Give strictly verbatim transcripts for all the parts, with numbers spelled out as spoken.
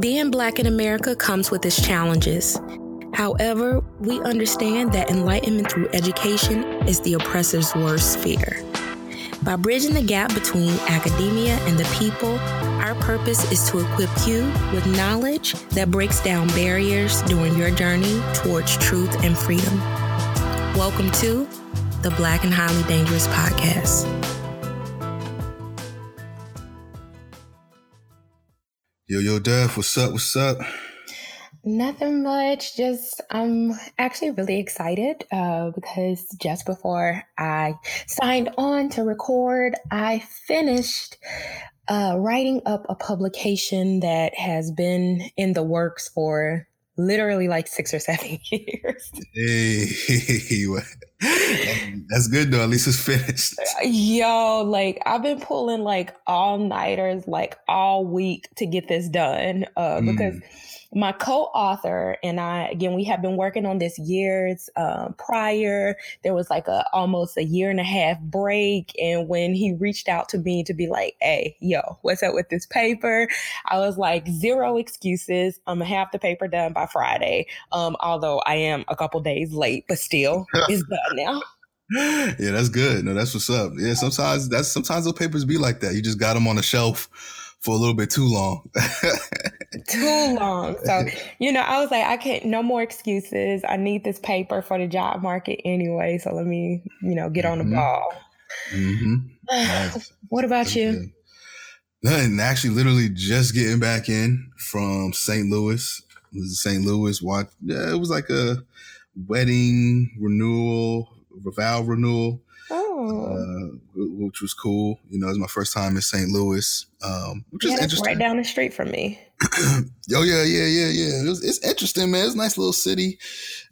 Being Black in America comes with its challenges. However, we understand that enlightenment through education is the oppressor's worst fear. By bridging the gap between academia and the people, our purpose is to equip you with knowledge that breaks down barriers during your journey towards truth and freedom. Welcome to the Black and Highly Dangerous Podcast. Yo, yo, Dev, what's up? What's up? Nothing much. Just I'm actually really excited uh, because just before I signed on to record, I finished uh, writing up a publication that has been in the works for literally like six or seven years. Hey, that's good though. At least it's finished. Yo, like I've been pulling like all nighters, like all week to get this done uh, mm. because my co-author and I, again, we have been working on this years uh, prior. There was like a almost a year and a half break. And when he reached out to me to be like, hey, yo, what's up with this paper? I was like, zero excuses. I'm going to have the paper done by Friday. Um, although I am a couple days late, but still it's done now. Yeah, that's good. No, that's what's up. Yeah, sometimes that's sometimes those papers be like that. You just got them on the shelf for a little bit too long. Too long. So, you know, I was like, I can't, no more excuses. I need this paper for the job market anyway. So let me, you know, get on the mm-hmm. ball. Mm-hmm. Nice. What about That's you? Good. Nothing. Actually, literally just getting back in from Saint Louis. It was Saint Louis. Watch, yeah, it was like a wedding renewal, revival renewal. Oh. Uh, which was cool. You know, it was my first time in Saint Louis, um, which yeah, is interesting. Right down the street from me. Oh yeah, yeah, yeah, yeah. It was, it's interesting, man. It's a nice little city,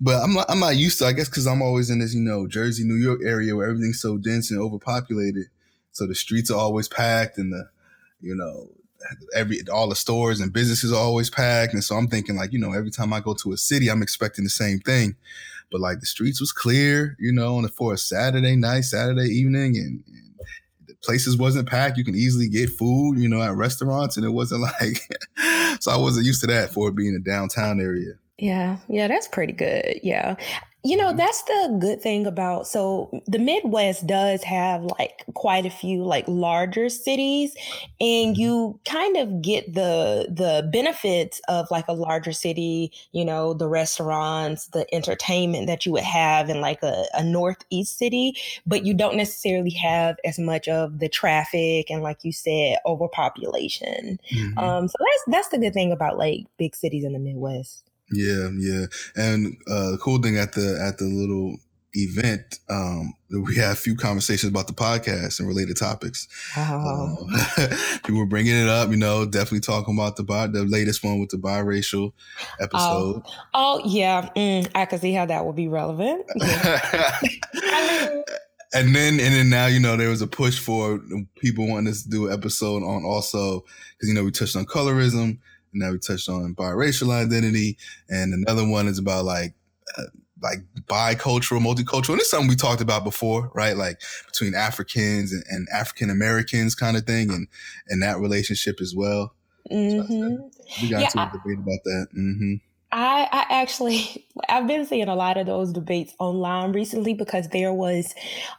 but I'm not, I'm not used to. I guess because I'm always in this, you know, Jersey, New York area where everything's so dense and overpopulated. So the streets are always packed, and the, you know, every all the stores and businesses are always packed. And so I'm thinking, like, you know, every time I go to a city, I'm expecting the same thing. But like the streets was clear, you know, and for a Saturday night, Saturday evening, and, and the places wasn't packed. You can easily get food, you know, at restaurants, and it wasn't like, so I wasn't used to that for it being a downtown area. Yeah. Yeah. That's pretty good. Yeah. You know, that's the good thing about, so the Midwest does have like quite a few like larger cities, and you kind of get the the benefits of like a larger city, you know, the restaurants, the entertainment that you would have in like a, a Northeast city, but you don't necessarily have as much of the traffic and, like you said, overpopulation. Mm-hmm. Um, so that's that's the good thing about like big cities in the Midwest. Yeah, yeah. And uh, the cool thing at the at the little event, um, we had a few conversations about the podcast and related topics. Oh. Um, people were bringing it up, you know, definitely talking about the bi- the latest one with the biracial episode. Oh, oh yeah. Mm, I could see how that would be relevant. Yeah. I mean, And then, and then now, you know, there was a push for people wanting us to do an episode on also, because, you know, we touched on colorism. And now we touched on biracial identity, and another one is about like, uh, like bicultural, multicultural. And it's something we talked about before, right? Like between Africans and, and African Americans, kind of thing, and and that relationship as well. Mm-hmm. So we got yeah, into a debate about that. Mm-hmm. I, I actually, I've been seeing a lot of those debates online recently, because there was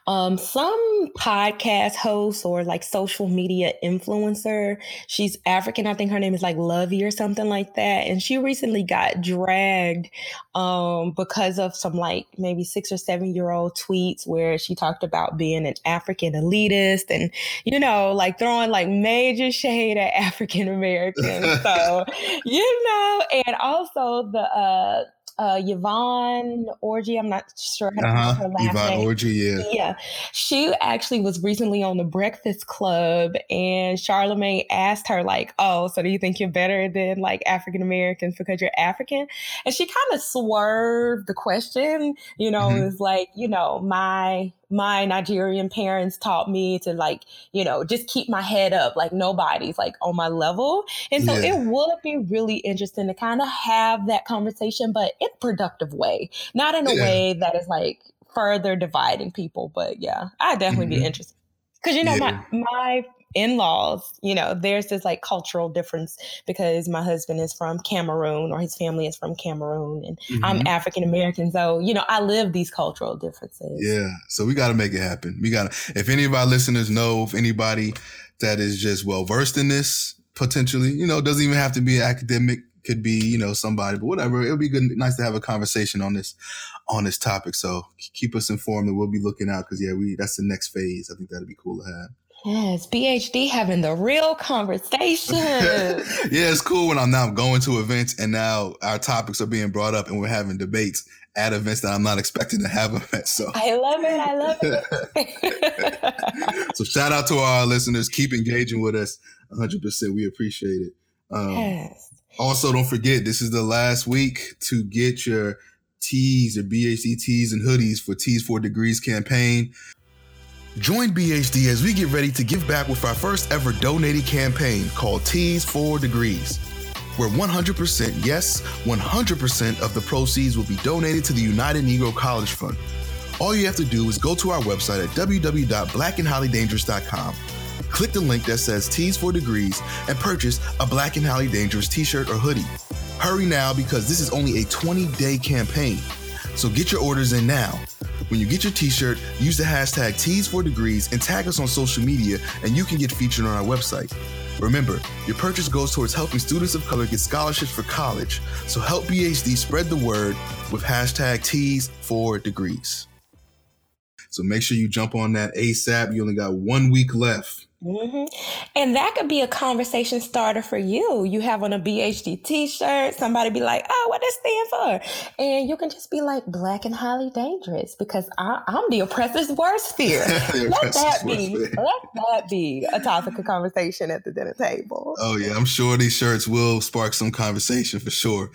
um, some podcast host or like social media influencer. She's African. I think her name is like Love or something like that. And she recently got dragged um, because of some like maybe six or seven year old tweets where she talked about being an African elitist and, you know, like throwing like major shade at African Americans. So, you know, and also, the uh uh Yvonne Orji, I'm not sure how to uh-huh. her last Yvonne name. Orji, yeah. Yeah. She actually was recently on The Breakfast Club, and Charlamagne asked her, like, oh, so do you think you're better than like African Americans because you're African? And she kind of swerved the question, you know, mm-hmm. it was like, you know, my my Nigerian parents taught me to, like, you know, just keep my head up, like nobody's like on my level. And so yeah. it would be really interesting to kind of have that conversation, but in a productive way, not in a yeah. way that is like further dividing people. But yeah, I'd definitely mm-hmm. be interested. Cause you know, yeah. my, my in-laws, you know, there's this like cultural difference because my husband is from Cameroon, or his family is from Cameroon, and mm-hmm. I'm African American. So, you know, I live these cultural differences. Yeah. So we got to make it happen. We got to, if any of our listeners know, if anybody that is just well versed in this potentially, you know, doesn't even have to be an academic, could be, you know, somebody, but whatever. It'll be good. Nice to have a conversation on this, on this topic. So keep us informed and we'll be looking out. Cause yeah, we, that's the next phase. I think that'd be cool to have. Yes, PhD having the real conversation. Yeah, it's cool when I'm now going to events and now our topics are being brought up and we're having debates at events that I'm not expecting to have them at. So I love it. I love it. So shout out to our listeners. Keep engaging with us. one hundred percent. We appreciate it. Um, yes. Also, don't forget, this is the last week to get your tees, your B H D tees and hoodies for Tees for Degrees campaign. Join B H D as we get ready to give back with our first ever donated campaign called Tees for Degrees, where one hundred percent, yes, one hundred percent of the proceeds will be donated to the United Negro College Fund. All you have to do is go to our website at w w w dot black and highly dangerous dot com, click the link that says Tees for Degrees, and purchase a Black and Highly Dangerous t-shirt or hoodie. Hurry now, because this is only a twenty-day campaign. So get your orders in now. When you get your t-shirt, use the hashtag Tees for Degrees and tag us on social media, and you can get featured on our website. Remember, your purchase goes towards helping students of color get scholarships for college. So help B H D spread the word with hashtag Tees for Degrees. So make sure you jump on that ASAP. You only got one week left. Mm-hmm. And that could be a conversation starter for you. You have on a B H D t-shirt, somebody be like, oh, what does that stand for? And you can just be like, Black and Highly Dangerous, because I, I'm the oppressor's worst fear. Let that be, let that be a topic of conversation at the dinner table. Oh yeah, I'm sure these shirts will spark some conversation for sure.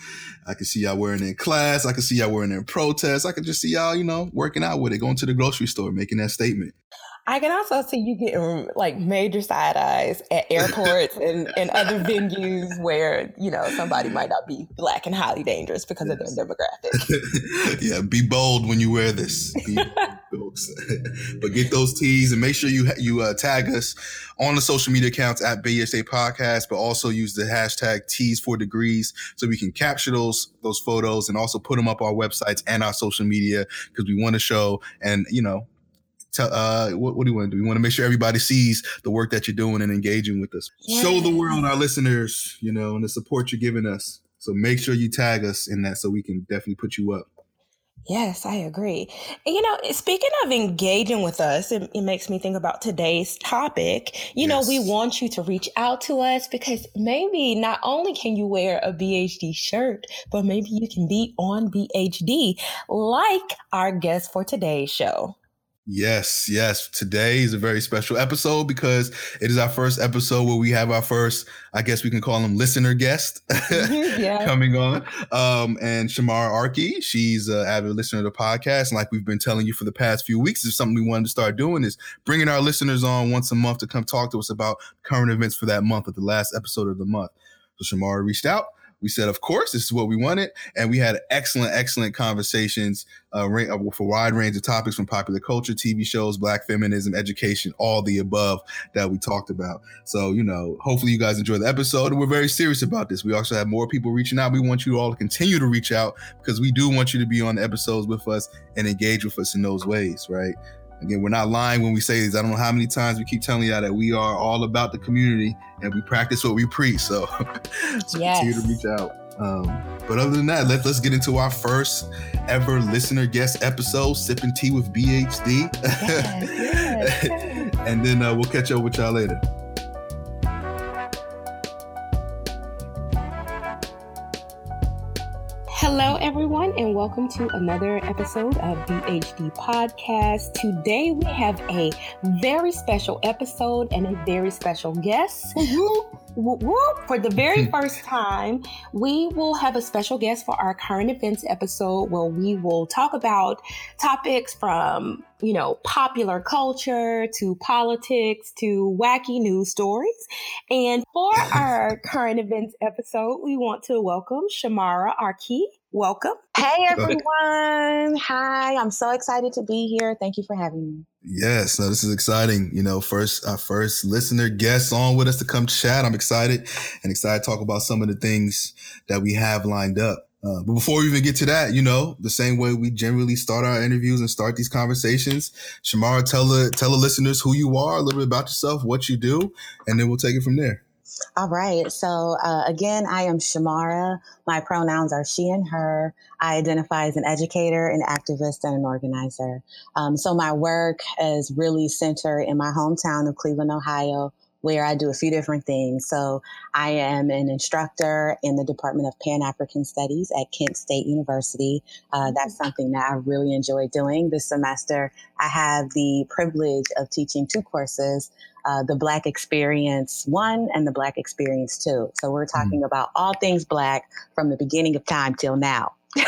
I can see y'all wearing it in class. I can see y'all wearing it in protest. I can just see y'all, you know, working out with it, going to the grocery store, making that statement. I can also see you getting like major side eyes at airports and, and other venues where, you know, somebody might not be Black and Highly Dangerous because yes. of their demographic. Yeah, be bold when you wear this. Be bold. But get those tees and make sure you you uh, tag us on the social media accounts at B S A Podcast, but also use the hashtag Tees for Degrees so we can capture those those photos and also put them up our websites and our social media, because we want to show and, you know, Tell, uh, what, what do you want to do? We want to make sure everybody sees the work that you're doing and engaging with us. Yes. Show the world, our listeners, you know, and the support you're giving us. So make sure you tag us in that so we can definitely put you up. Yes, I agree. And, you know, speaking of engaging with us, it, it makes me think about today's topic. You yes. know, we want you to reach out to us, because maybe not only can you wear a B H D shirt, but maybe you can be on B H D like our guest for today's show. Yes, yes. Today is a very special episode because it is our first episode where we have our first, I guess we can call them listener guest yeah. coming on. Um, and Shemariah Arki, she's an avid listener to the podcast. And like we've been telling you for the past few weeks, is something we wanted to start doing is bringing our listeners on once a month to come talk to us about current events for that month at the last episode of the month. So Shemariah reached out. We said, of course, this is what we wanted. And we had excellent, excellent conversations uh, for a wide range of topics from popular culture, T V shows, Black feminism, education, all the above that we talked about. So, you know, hopefully you guys enjoy the episode. We're very serious about this. We also have more people reaching out. We want you all to continue to reach out, because we do want you to be on the episodes with us and engage with us in those ways, right? Again, we're not lying when we say this. I don't know how many times we keep telling y'all that we are all about the community and we practice what we preach. So, so yes. continue to reach out. Um, but other than that, let, let's get into our first ever listener guest episode, Sipping Tea with B H D. Yes, yes, yes. And then uh, we'll catch up with y'all later. Hello, everyone, and welcome to another episode of B H D Podcast. Today, we have a very special episode and a very special guest. For the very first time, we will have a special guest for our current events episode, where we will talk about topics from, you know, popular culture to politics to wacky news stories. And for our current events episode, we want to welcome Shemariah Arki. Welcome. Hey, everyone. Hi. I'm so excited to be here. Thank you for having me. Yes. No, this is exciting. You know, first, our first listener guest on with us to come chat. I'm excited and excited to talk about some of the things that we have lined up. Uh, but before we even get to that, you know, the same way we generally start our interviews and start these conversations, Shemara, tell the, tell the listeners who you are, a little bit about yourself, what you do, and then we'll take it from there. All right. So uh, again, I am Shemara. My pronouns are she and her. I identify as an educator, an activist, and an organizer. Um, so my work is really centered in my hometown of Cleveland, Ohio, where I do a few different things. So I am an instructor in the Department of Pan-African Studies at Kent State University. Uh, that's something that I really enjoy doing. This semester, I have the privilege of teaching two courses, uh, the Black Experience One and the Black Experience Two. So we're talking mm. about all things Black from the beginning of time till now. So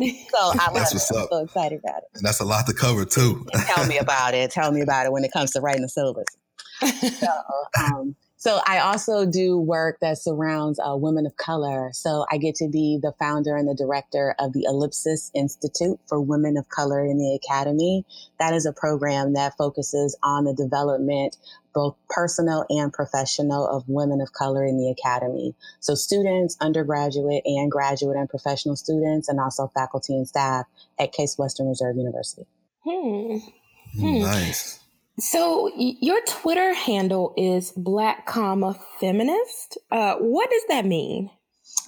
I love it. I'm so excited about it. And that's a lot to cover too. Tell me about it. Tell me about it when it comes to writing the syllabus. so, um, so I also do work that surrounds uh, women of color. So I get to be the founder and the director of the Ellipsis Institute for Women of Color in the Academy. That is a program that focuses on the development, both personal and professional, of women of color in the academy. So students, undergraduate and graduate and professional students, and also faculty and staff at Case Western Reserve University. Hmm. hmm. Nice. So your Twitter handle is Black comma feminist. Uh, what does that mean?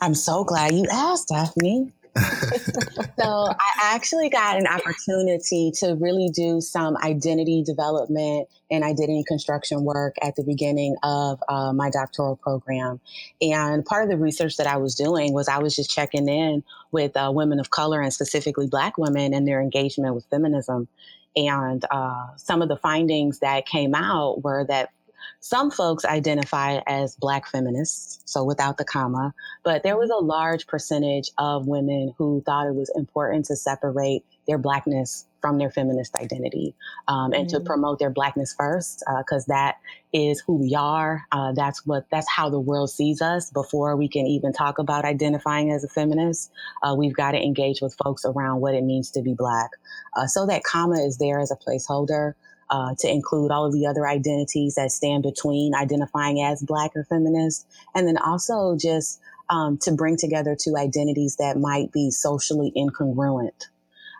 I'm so glad you asked, Daphne. So I actually got an opportunity to really do some identity development and identity construction work at the beginning of uh, my doctoral program. And part of the research that I was doing was I was just checking in with uh, women of color and specifically Black women and their engagement with feminism. And uh, some of the findings that came out were that some folks identify as Black feminists, so without the comma, but there was a large percentage of women who thought it was important to separate their Blackness from their feminist identity um, and mm-hmm. to promote their Blackness first, because uh, that is who we are. Uh, that's what that's how the world sees us. Before we can even talk about identifying as a feminist, uh, we've got to engage with folks around what it means to be Black. Uh, so that comma is there as a placeholder uh, to include all of the other identities that stand between identifying as Black or feminist, and then also just um, to bring together two identities that might be socially incongruent.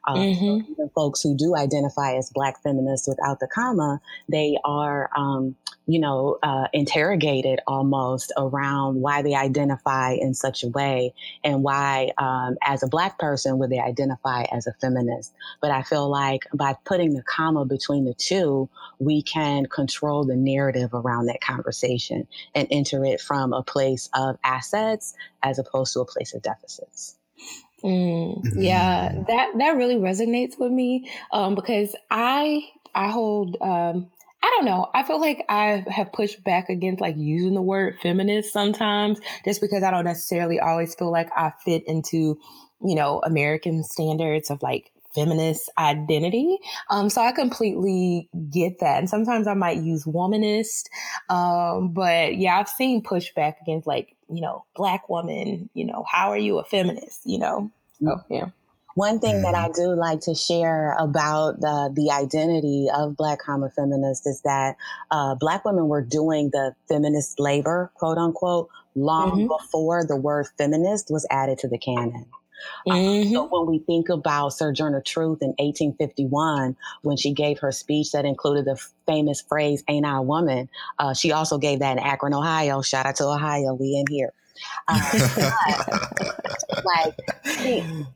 Uh, mm-hmm. so folks who do identify as Black feminists without the comma, they are, um, you know, uh, interrogated almost around why they identify in such a way and why, um, as a Black person, would they identify as a feminist. But I feel like by putting the comma between the two, we can control the narrative around that conversation and enter it from a place of assets as opposed to a place of deficits. Mm, yeah, that, that really resonates with me um, because I I hold, um, I don't know, I feel like I have pushed back against like using the word feminist sometimes just because I don't necessarily always feel like I fit into, you know, American standards of like feminist identity. Um, so I completely get that. And sometimes I might use womanist, um, but yeah, I've seen pushback against like, you know, Black woman, you know, how are you a feminist, you know? So, yeah. One thing that I do like to share about the, the identity of Black comma feminist is that uh, Black women were doing the feminist labor, quote unquote, long mm-hmm. before the word feminist was added to the canon. Mm-hmm. Um, so when we think about Sojourner Truth in eighteen fifty-one, when she gave her speech that included the f- famous phrase, "Ain't I a woman?" Uh, she also gave that in Akron, Ohio. Shout out to Ohio. We in here. Uh, but, like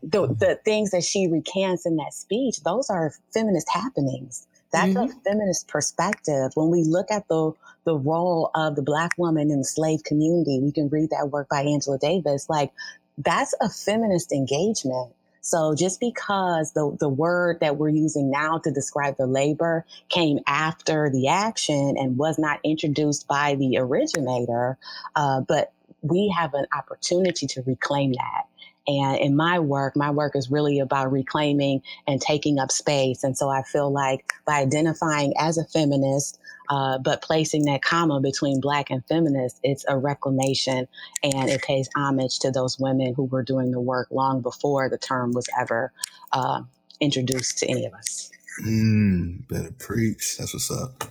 the, the things that she recants in that speech, those are feminist happenings. That's mm-hmm. a feminist perspective. When we look at the the role of the Black woman in the slave community, we can read that work by Angela Davis. Like, that's a feminist engagement. So just because the, the word that we're using now to describe the labor came after the action and was not introduced by the originator, uh, but we have an opportunity to reclaim that And in my work, my work is really about reclaiming and taking up space. And so I feel like by identifying as a feminist, uh, but placing that comma between Black and feminist, it's a reclamation, and it pays homage to those women who were doing the work long before the term was ever uh, introduced to any of us. Mm, better preach. That's what's up.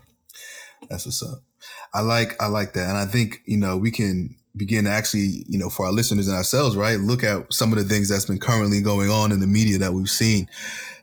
That's what's up. I like, I like that. And I think, you know, we can begin to actually, you know, for our listeners and ourselves, right, look at some of the things that's been currently going on in the media that we've seen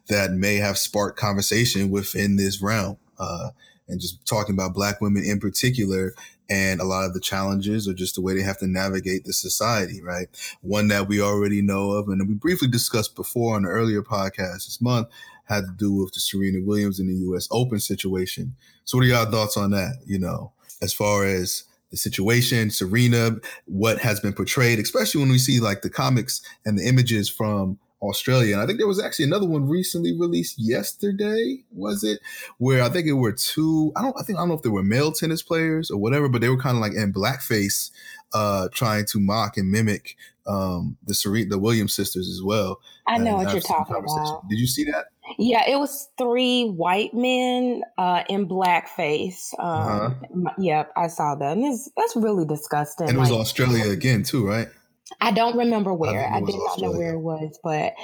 that may have sparked conversation within this realm. Uh, and just talking about Black women in particular and a lot of the challenges or just the way they have to navigate the society, right? One that we already know of and we briefly discussed before on an earlier podcast this month had to do with the Serena Williams and the U S Open situation. So what are y'all thoughts on that, you know, as far as the situation, Serena, what has been portrayed, especially when we see like the comics and the images from Australia. And I think there was actually another one recently released yesterday, was it? Where I think it were two, I don't I think I don't know if they were male tennis players or whatever, but they were kind of like in blackface, uh, trying to mock and mimic um, the Serena, the Williams sisters as well. I know what you're talking about. Did you see that? Yeah, it was three white men uh, in blackface. Um, uh-huh. Yep, yeah, I saw that. And it's, that's really disgusting. And it was like Australia again, too, right? I don't remember where. I, I did not know where it was, but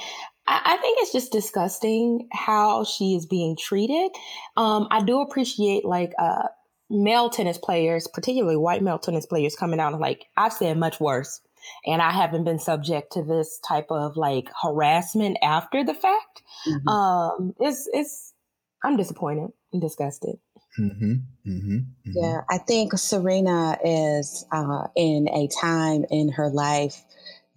I, I think it's just disgusting how she is being treated. Um, I do appreciate like uh, male tennis players, particularly white male tennis players, coming out and like, I've said much worse. And I haven't been subject to this type of like harassment after the fact. Mm-hmm. Um, it's, it's, I'm disappointed and disgusted. Mm-hmm. Mm-hmm. Mm-hmm. Yeah. I think Serena is, uh, in a time in her life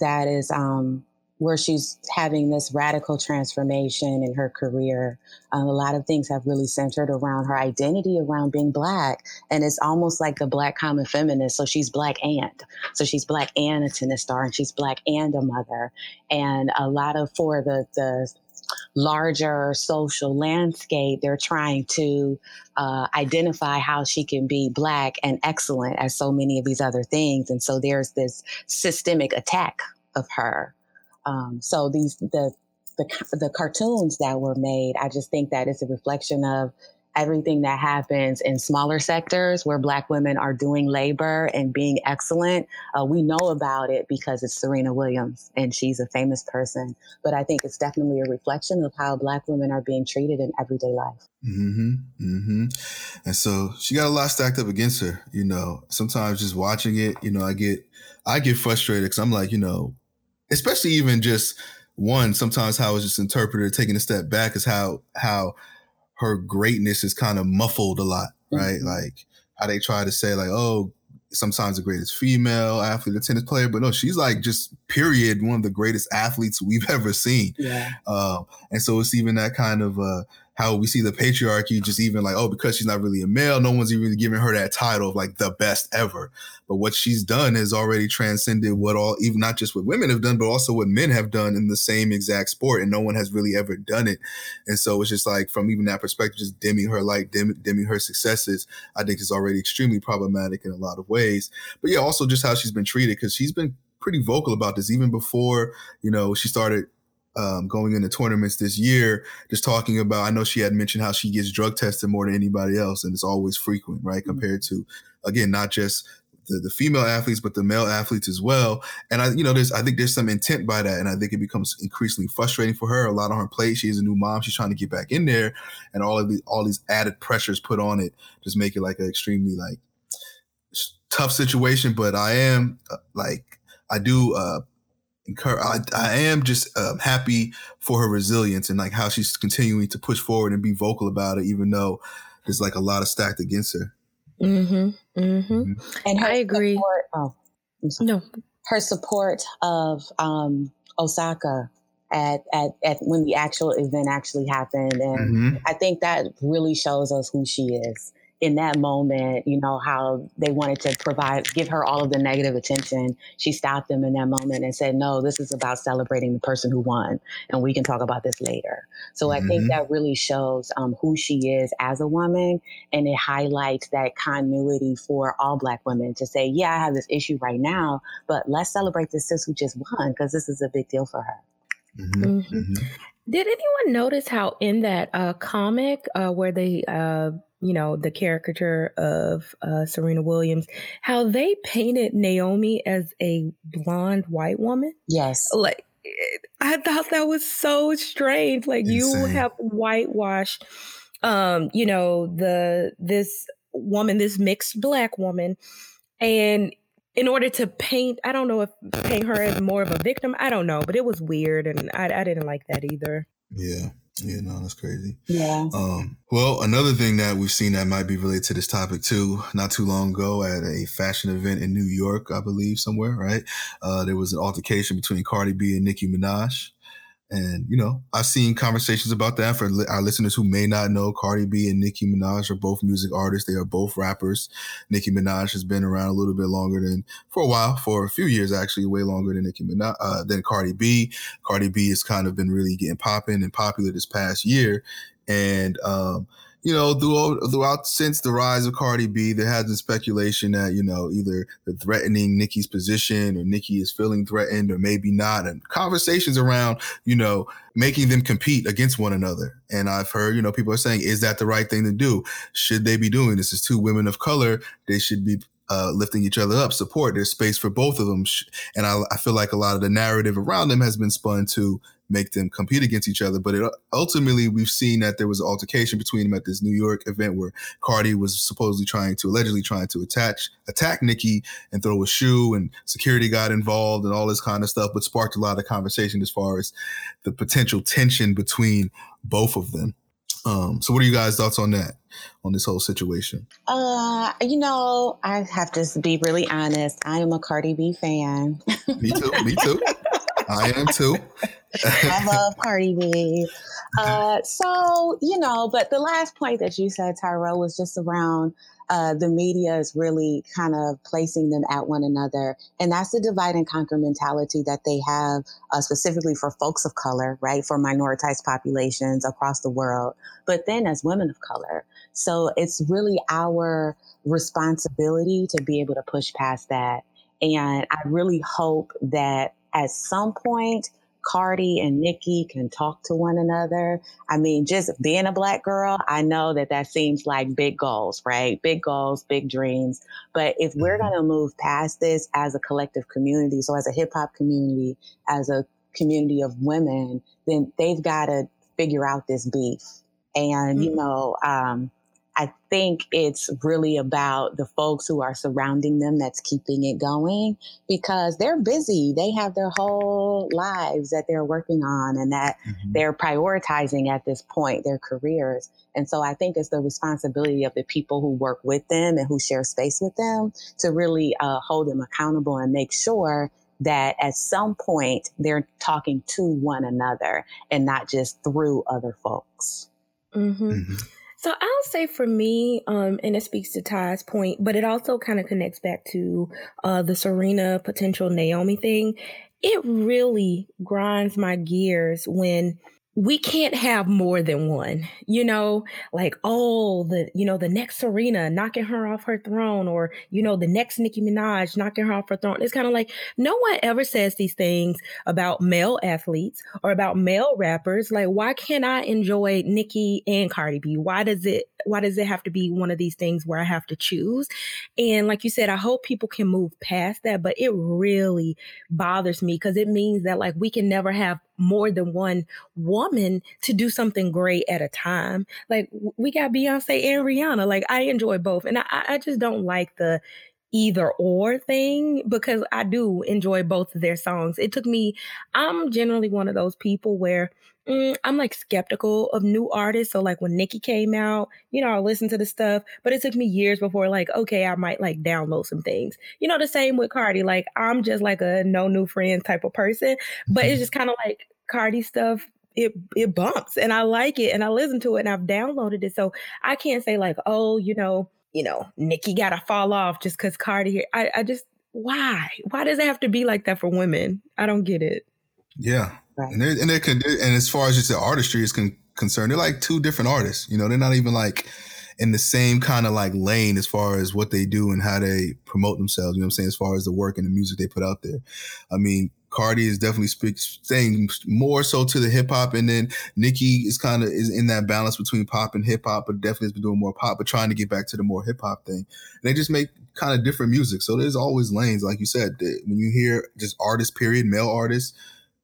that is, um, where she's having this radical transformation in her career. Um, a lot of things have really centered around her identity, around being Black. And it's almost like the Black common feminist. So she's Black and. So she's Black and a tennis star, and she's Black and a mother. And a lot of, for the, the larger social landscape, they're trying to uh, identify how she can be Black and excellent at so many of these other things. And so there's this systemic attack of her. Um, so these the, the the cartoons that were made, I just think that it's a reflection of everything that happens in smaller sectors where Black women are doing labor and being excellent. Uh, we know about it because it's Serena Williams and she's a famous person. But I think it's definitely a reflection of how Black women are being treated in everyday life. Mm-hmm. Mm-hmm. And so she got a lot stacked up against her. You know, sometimes just watching it, you know, I get I get frustrated because I'm like, you know, especially even just one, sometimes how it's just interpreted, taking a step back is how how her greatness is kind of muffled a lot, right? Mm-hmm. Like how they try to say like, oh, sometimes the greatest female athlete, the tennis player, but no, she's like just period, one of the greatest athletes we've ever seen. Yeah. Um, and so it's even that kind of uh, how we see the patriarchy just even like, oh, because she's not really a male, no one's even giving her that title of like the best ever. But what she's done has already transcended what all, even not just what women have done, but also what men have done in the same exact sport. And no one has really ever done it. And so it's just like from even that perspective, just dimming her light, dim, dimming her successes, I think is already extremely problematic in a lot of ways. But yeah, also just how she's been treated, because she's been pretty vocal about this even before, you know, she started Um, going into tournaments this year, just talking about, I know she had mentioned how she gets drug tested more than anybody else, and it's always frequent, right? Mm-hmm. Compared to, again, not just the, the female athletes, but the male athletes as well. And I, you know, there's, I think there's some intent by that. And I think it becomes increasingly frustrating for her, a lot on her plate. She's a new mom. She's trying to get back in there, and all of the, all these added pressures put on it, just make it like an extremely like tough situation. But I am uh, like, I do, uh, I, I am just um, happy for her resilience and like how she's continuing to push forward and be vocal about it, even though there's like a lot of stacked against her. Mm-hmm. Mm-hmm. Mm-hmm. And her I agree. Support, oh, I'm sorry. No, her support of um, Osaka at, at at when the actual event actually happened, and mm-hmm. I think that really shows us who she is. in that moment, you know, how they wanted to provide, give her all of the negative attention. She stopped them in that moment and said, no, this is about celebrating the person who won. And we can talk about this later. So mm-hmm. I think that really shows um, who she is as a woman. And it highlights that continuity for all Black women to say, yeah, I have this issue right now, but let's celebrate this sis who just won, because this is a big deal for her. Mm-hmm. Mm-hmm. Mm-hmm. Did anyone notice how in that uh, comic uh, where they, uh, you know, the caricature of uh, Serena Williams, how they painted Naomi as a blonde white woman? Yes. Like, I thought that was so strange. Like, Insane. You have whitewashed, um, you know, the this woman, this mixed Black woman, and in order to paint, I don't know if paint her as more of a victim. I don't know, but it was weird, and I, I didn't like that either. Yeah, yeah, no, that's crazy. Yeah. Um, well, another thing that we've seen that might be related to this topic too. Not too long ago, at a fashion event in New York, I believe somewhere, right? Uh, there was an altercation between Cardi B and Nicki Minaj. And, you know, I've seen conversations about that. For our listeners who may not know, Cardi B and Nicki Minaj are both music artists. They are both rappers. Nicki Minaj has been around a little bit longer than, for a while, for a few years, actually, way longer than Nicki Minaj, uh, than Cardi B. Cardi B has kind of been really getting popping and popular this past year. And, um, you know, throughout, throughout since the rise of Cardi B, there has been speculation that, you know, either they're threatening Nicki's position, or Nicki is feeling threatened, or maybe not. And conversations around, you know, making them compete against one another. And I've heard, you know, people are saying, is that the right thing to do? Should they be doing this? As two women of color, they should be uh, lifting each other up, support. There's space for both of them. And I, I feel like a lot of the narrative around them has been spun to make them compete against each other. But it, ultimately, we've seen that there was an altercation between them at this New York event where Cardi was supposedly trying to, allegedly trying to attach, attack Nicki and throw a shoe, and security got involved and all this kind of stuff, but sparked a lot of conversation as far as the potential tension between both of them. Um, so what are you guys' thoughts on that, on this whole situation? Uh, you know, I have to be really honest. I am a Cardi B fan. Me too, me too. I am too. I love Cardi B. Uh, so, you know, but the last point that you said, Tyrell, was just around uh, the media is really kind of placing them at one another. And that's the divide and conquer mentality that they have uh, specifically for folks of color, right, for minoritized populations across the world, but then as women of color. So it's really our responsibility to be able to push past that. And I really hope that at some point, Cardi and Nicki can talk to one another. I mean, just being a Black girl, I know that that seems like big goals, right? Big goals, big dreams. But if we're going to move past this as a collective community, so as a hip hop community, as a community of women, then they've got to figure out this beef. And, mm-hmm. you know, um, I think it's really about the folks who are surrounding them that's keeping it going, because they're busy. They have their whole lives that they're working on and that mm-hmm. they're prioritizing at this point, their careers. And so I think it's the responsibility of the people who work with them and who share space with them to really uh, hold them accountable and make sure that at some point they're talking to one another and not just through other folks. Mm-hmm. Mm-hmm. So I'll say for me, um, and it speaks to Ty's point, but it also kind of connects back to uh, the Serena potential Naomi thing. It really grinds my gears when we can't have more than one, you know, like, oh, the, you know, the next Serena knocking her off her throne, or, you know, the next Nicki Minaj knocking her off her throne. It's kind of like no one ever says these things about male athletes or about male rappers. Like, why can't I enjoy Nicki and Cardi B? Why does it why does it have to be one of these things where I have to choose? And like you said, I hope people can move past that, but it really bothers me because it means that, like, we can never have more than one woman to do something great at a time. Like, we got Beyonce and Rihanna. Like, I enjoy both. And I, I just don't like the either or thing, because I do enjoy both of their songs. It took me, I'm generally one of those people where mm, I'm like skeptical of new artists. So like when Nicki came out, you know, I listened to the stuff, but it took me years before like, okay, I might like download some things, you know, the same with Cardi. Like I'm just like a no new friends type of person, but it's just kind of like Cardi stuff it it bumps, and I like it, and I listen to it, and I've downloaded it. So I can't say like, oh, you know, you know, Nicki gotta fall off just because Cardi here. I, I just why why does it have to be like that for women? I don't get it. Yeah, right. and they and they can and as far as just the artistry is con- concerned, they're like two different artists. You know, they're not even like in the same kind of like lane as far as what they do and how they promote themselves. You know what I'm saying? As far as the work and the music they put out there. I mean, Cardi is definitely speak, staying more so to the hip hop, and then Nicki is kind of is in that balance between pop and hip hop, but definitely has been doing more pop, but trying to get back to the more hip hop thing. And they just make kind of different music. So there's always lanes. Like you said, when you hear just artists, period, male artists,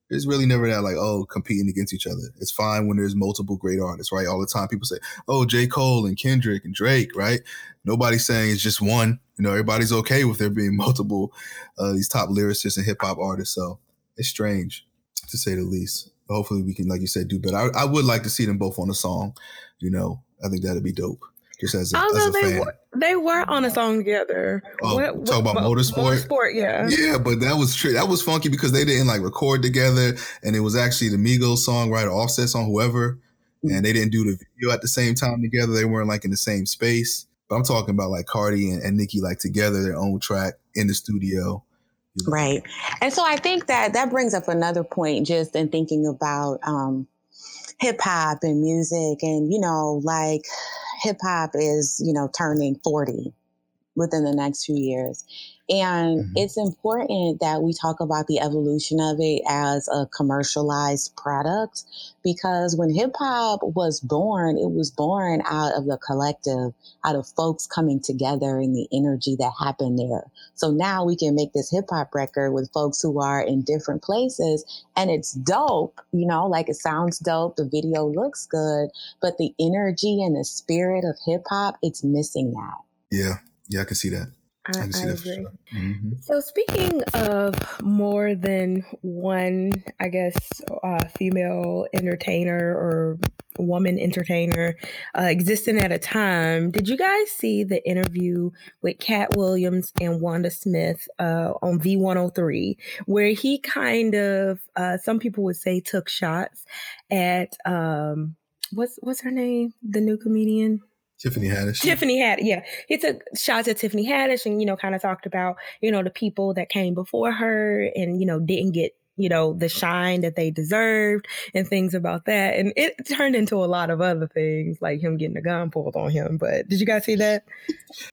there's really never that, like, oh, competing against each other. It's fine when there's multiple great artists, right? All the time people say, oh, J. Cole and Kendrick and Drake, right? Nobody's saying it's just one. You know, everybody's okay with there being multiple uh, these top lyricists and hip-hop artists. So it's strange, to say the least. But hopefully we can, like you said, do better. I, I would like to see them both on a song. You know, I think that'd be dope. Just as a, Although as a they fan. Were, they were on a song together. Oh, what, what, talk about what, Motorsport? Motorsport, yeah. Yeah, but that was tri- that was funky because they didn't like record together, and it was actually the Migos song, right, or Offset song, whoever, and they didn't do the video at the same time together. They weren't like in the same space. But I'm talking about like Cardi and, and Nicki like together, their own track in the studio. You know? Right. And so I think that that brings up another point just in thinking about um, hip hop and music and, you know, like... hip hop is, you know, turning forty within the next few years. And mm-hmm. it's important that we talk about the evolution of it as a commercialized product, because when hip hop was born, it was born out of the collective, out of folks coming together and the energy that happened there. So now we can make this hip hop record with folks who are in different places, and it's dope, you know, like it sounds dope. The video looks good, but the energy and the spirit of hip hop, it's missing that. Yeah. Yeah. I can see that. I, I, I agree. Sure. Mm-hmm. So speaking of more than one, I guess, uh, female entertainer or woman entertainer uh, existing at a time, did you guys see the interview with Katt Williams and Wanda Smith uh, on V one oh three, where he kind of, uh, some people would say, took shots at, um, what's what's her name, the new comedian? Tiffany Haddish. Tiffany Haddish, yeah. He took shots at Tiffany Haddish and, you know, kind of talked about, you know, the people that came before her and, you know, didn't get, you know, the shine that they deserved and things about that. And it turned into a lot of other things, like him getting a gun pulled on him. But did you guys see that?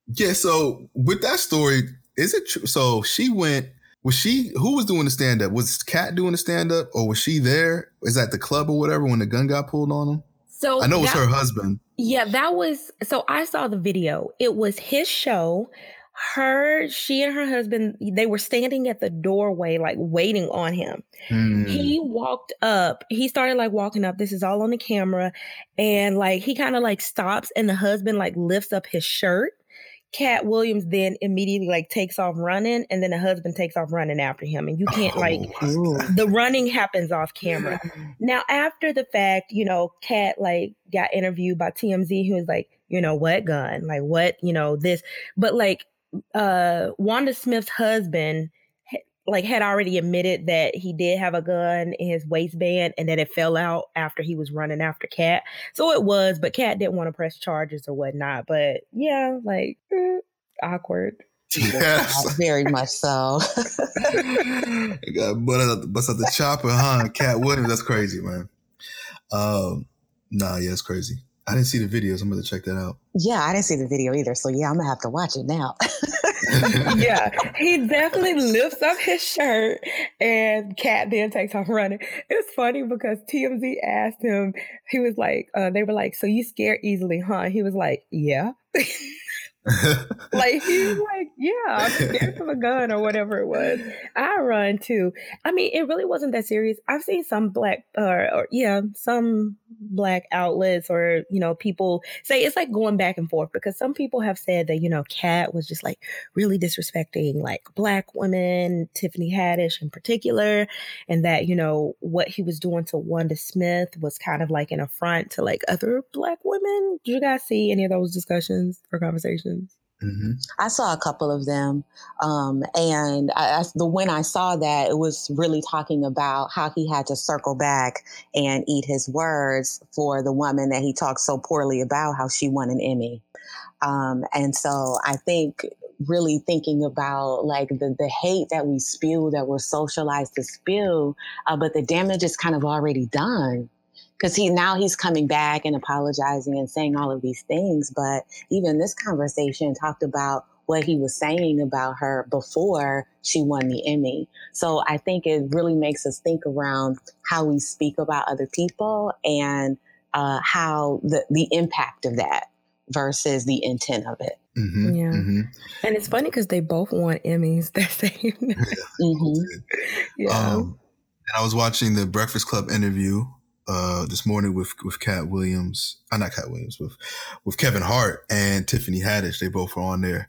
Yeah, so with that story, is it true? So she went, was she, who was doing the stand-up? Was Katt doing the stand-up or was she there? Is that the club or whatever when the gun got pulled on him? So I know it was her husband. Yeah, that was, so I saw the video. It was his show. Her, she and her husband, they were standing at the doorway, like waiting on him. Mm. He walked up, he started like walking up. This is all on the camera. And like, he kind of like stops and the husband like lifts up his shirt. Katt Williams then immediately like takes off running, and then the husband takes off running after him. And you can't oh, like, ooh. The running happens off camera. Now, after the fact, you know, Katt like got interviewed by T M Z, who was like, you know, what gun? Like what, you know, this. But like uh, Wanda Smith's husband like had already admitted that he did have a gun in his waistband and that it fell out after he was running after Katt. So it was, but Katt didn't want to press charges or whatnot. But yeah, like eh, awkward. Yes. Very much so. You got butts out the chopper, huh? Katt Williams, that's crazy, man. Um, nah, yeah, it's crazy. I didn't see the videos. I'm going to check that out. Yeah, I didn't see the video either. So yeah, I'm going to have to watch it now. Yeah, he definitely lifts up his shirt and Katt then takes off running. It's funny because T M Z asked him, he was like, uh, they were like, so you scare easily, huh? He was like, yeah. Like, he was like, yeah, I'm scared from a gun or whatever it was. I run too. I mean, it really wasn't that serious. I've seen some black, uh, or yeah, some black outlets or, you know, people say it's like going back and forth because some people have said that, you know, Katt was just like really disrespecting like black women, Tiffany Haddish in particular, and that, you know, what he was doing to Wanda Smith was kind of like an affront to like other black women. Did you guys see any of those discussions or conversations? Mm-hmm. I saw a couple of them. Um, and I, I, the when I saw that, it was really talking about how he had to circle back and eat his words for the woman that he talked so poorly about, how she won an Emmy. Um, and so I think really thinking about like the, the hate that we spew, that we're socialized to spew, uh, but the damage is kind of already done. Because he now he's coming back and apologizing and saying all of these things. But even this conversation talked about what he was saying about her before she won the Emmy. So I think it really makes us think around how we speak about other people and uh, how the, the impact of that versus the intent of it. Mm-hmm, yeah. Mm-hmm. And it's funny because they both won Emmys that same night. Mm-hmm. Yeah. Um, and I was watching the Breakfast Club interview Uh, this morning with with Katt Williams, uh, not Katt Williams, with with Kevin Hart and Tiffany Haddish. They both were on there,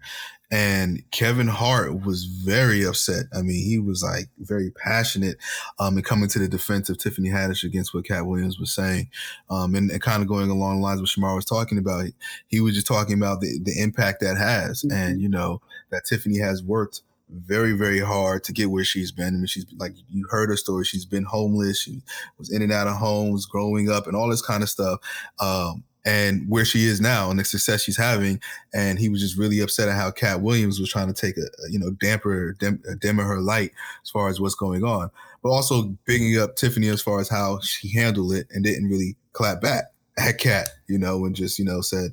and Kevin Hart was very upset. I mean, he was like very passionate, um, and coming to the defense of Tiffany Haddish against what Katt Williams was saying, um, and, and kind of going along the lines of what Shemariah was talking about. He, he was just talking about the the impact that has, mm-hmm. and you know that Tiffany has worked very, very hard to get where she's been. I mean, she's like, you heard her story. She's been homeless. She was in and out of homes growing up and all this kind of stuff. Um, and where she is now and the success she's having. And he was just really upset at how Katt Williams was trying to take a, you know, damper, dim, dimmer her light as far as what's going on, but also bigging up Tiffany as far as how she handled it and didn't really clap back at Katt, you know, and just, you know, said,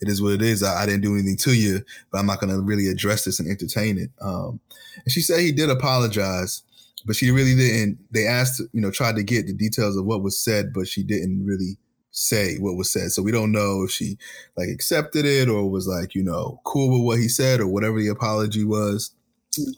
it is what it is. I, I didn't do anything to you, but I'm not going to really address this and entertain it. Um, and she said he did apologize, but she really didn't. They asked, you know, tried to get the details of what was said, but she didn't really say what was said. So we don't know if she like accepted it or was like, you know, cool with what he said or whatever the apology was.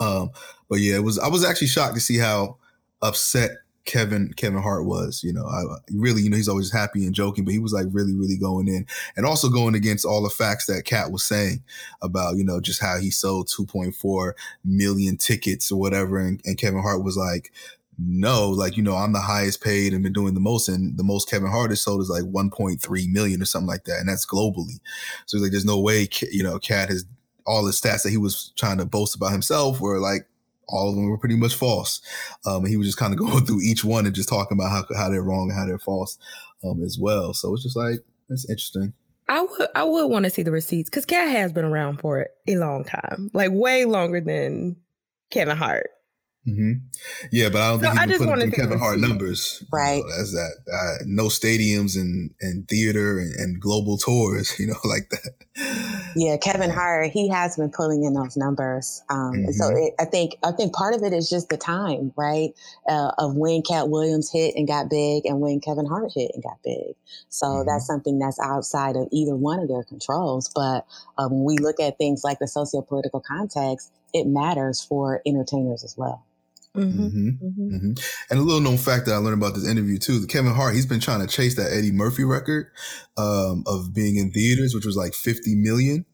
Um, but yeah, it was, I was actually shocked to see how upset Kevin Kevin Hart was, you know, I really, you know, he's always happy and joking, but he was like really, really going in and also going against all the facts that Katt was saying about, you know, just how he sold two point four million tickets or whatever. And, and Kevin Hart was like, no, like, you know, I'm the highest paid and been doing the most. And the most Kevin Hart has sold is like one point three million or something like that. And that's globally. So he's like, there's no way, you know, Katt has all the stats that he was trying to boast about himself were like, all of them were pretty much false. Um, and he was just kind of going through each one and just talking about how, how they're wrong and how they're false um, as well. So it's just like, that's interesting. I would I would want to see the receipts because Katt has been around for a long time, like way longer than Kevin Hart. Mm-hmm. Yeah, but I don't so think he put in Kevin Hart numbers. Right. You know, that's that. Uh, no stadiums and, and theater and, and global tours, you know, like that. Yeah, Kevin um, Hart, he has been pulling in those numbers. Um, mm-hmm. So it, I think I think part of it is just the time, right, uh, of when Katt Williams hit and got big and when Kevin Hart hit and got big. So mm-hmm. that's something that's outside of either one of their controls. But um, when we look at things like the socio-political context, it matters for entertainers as well. Mm-hmm, mm-hmm, mm-hmm. And a little known fact that I learned about this interview too, that Kevin Hart, he's been trying to chase that Eddie Murphy record um, of being in theaters, which was like fifty million.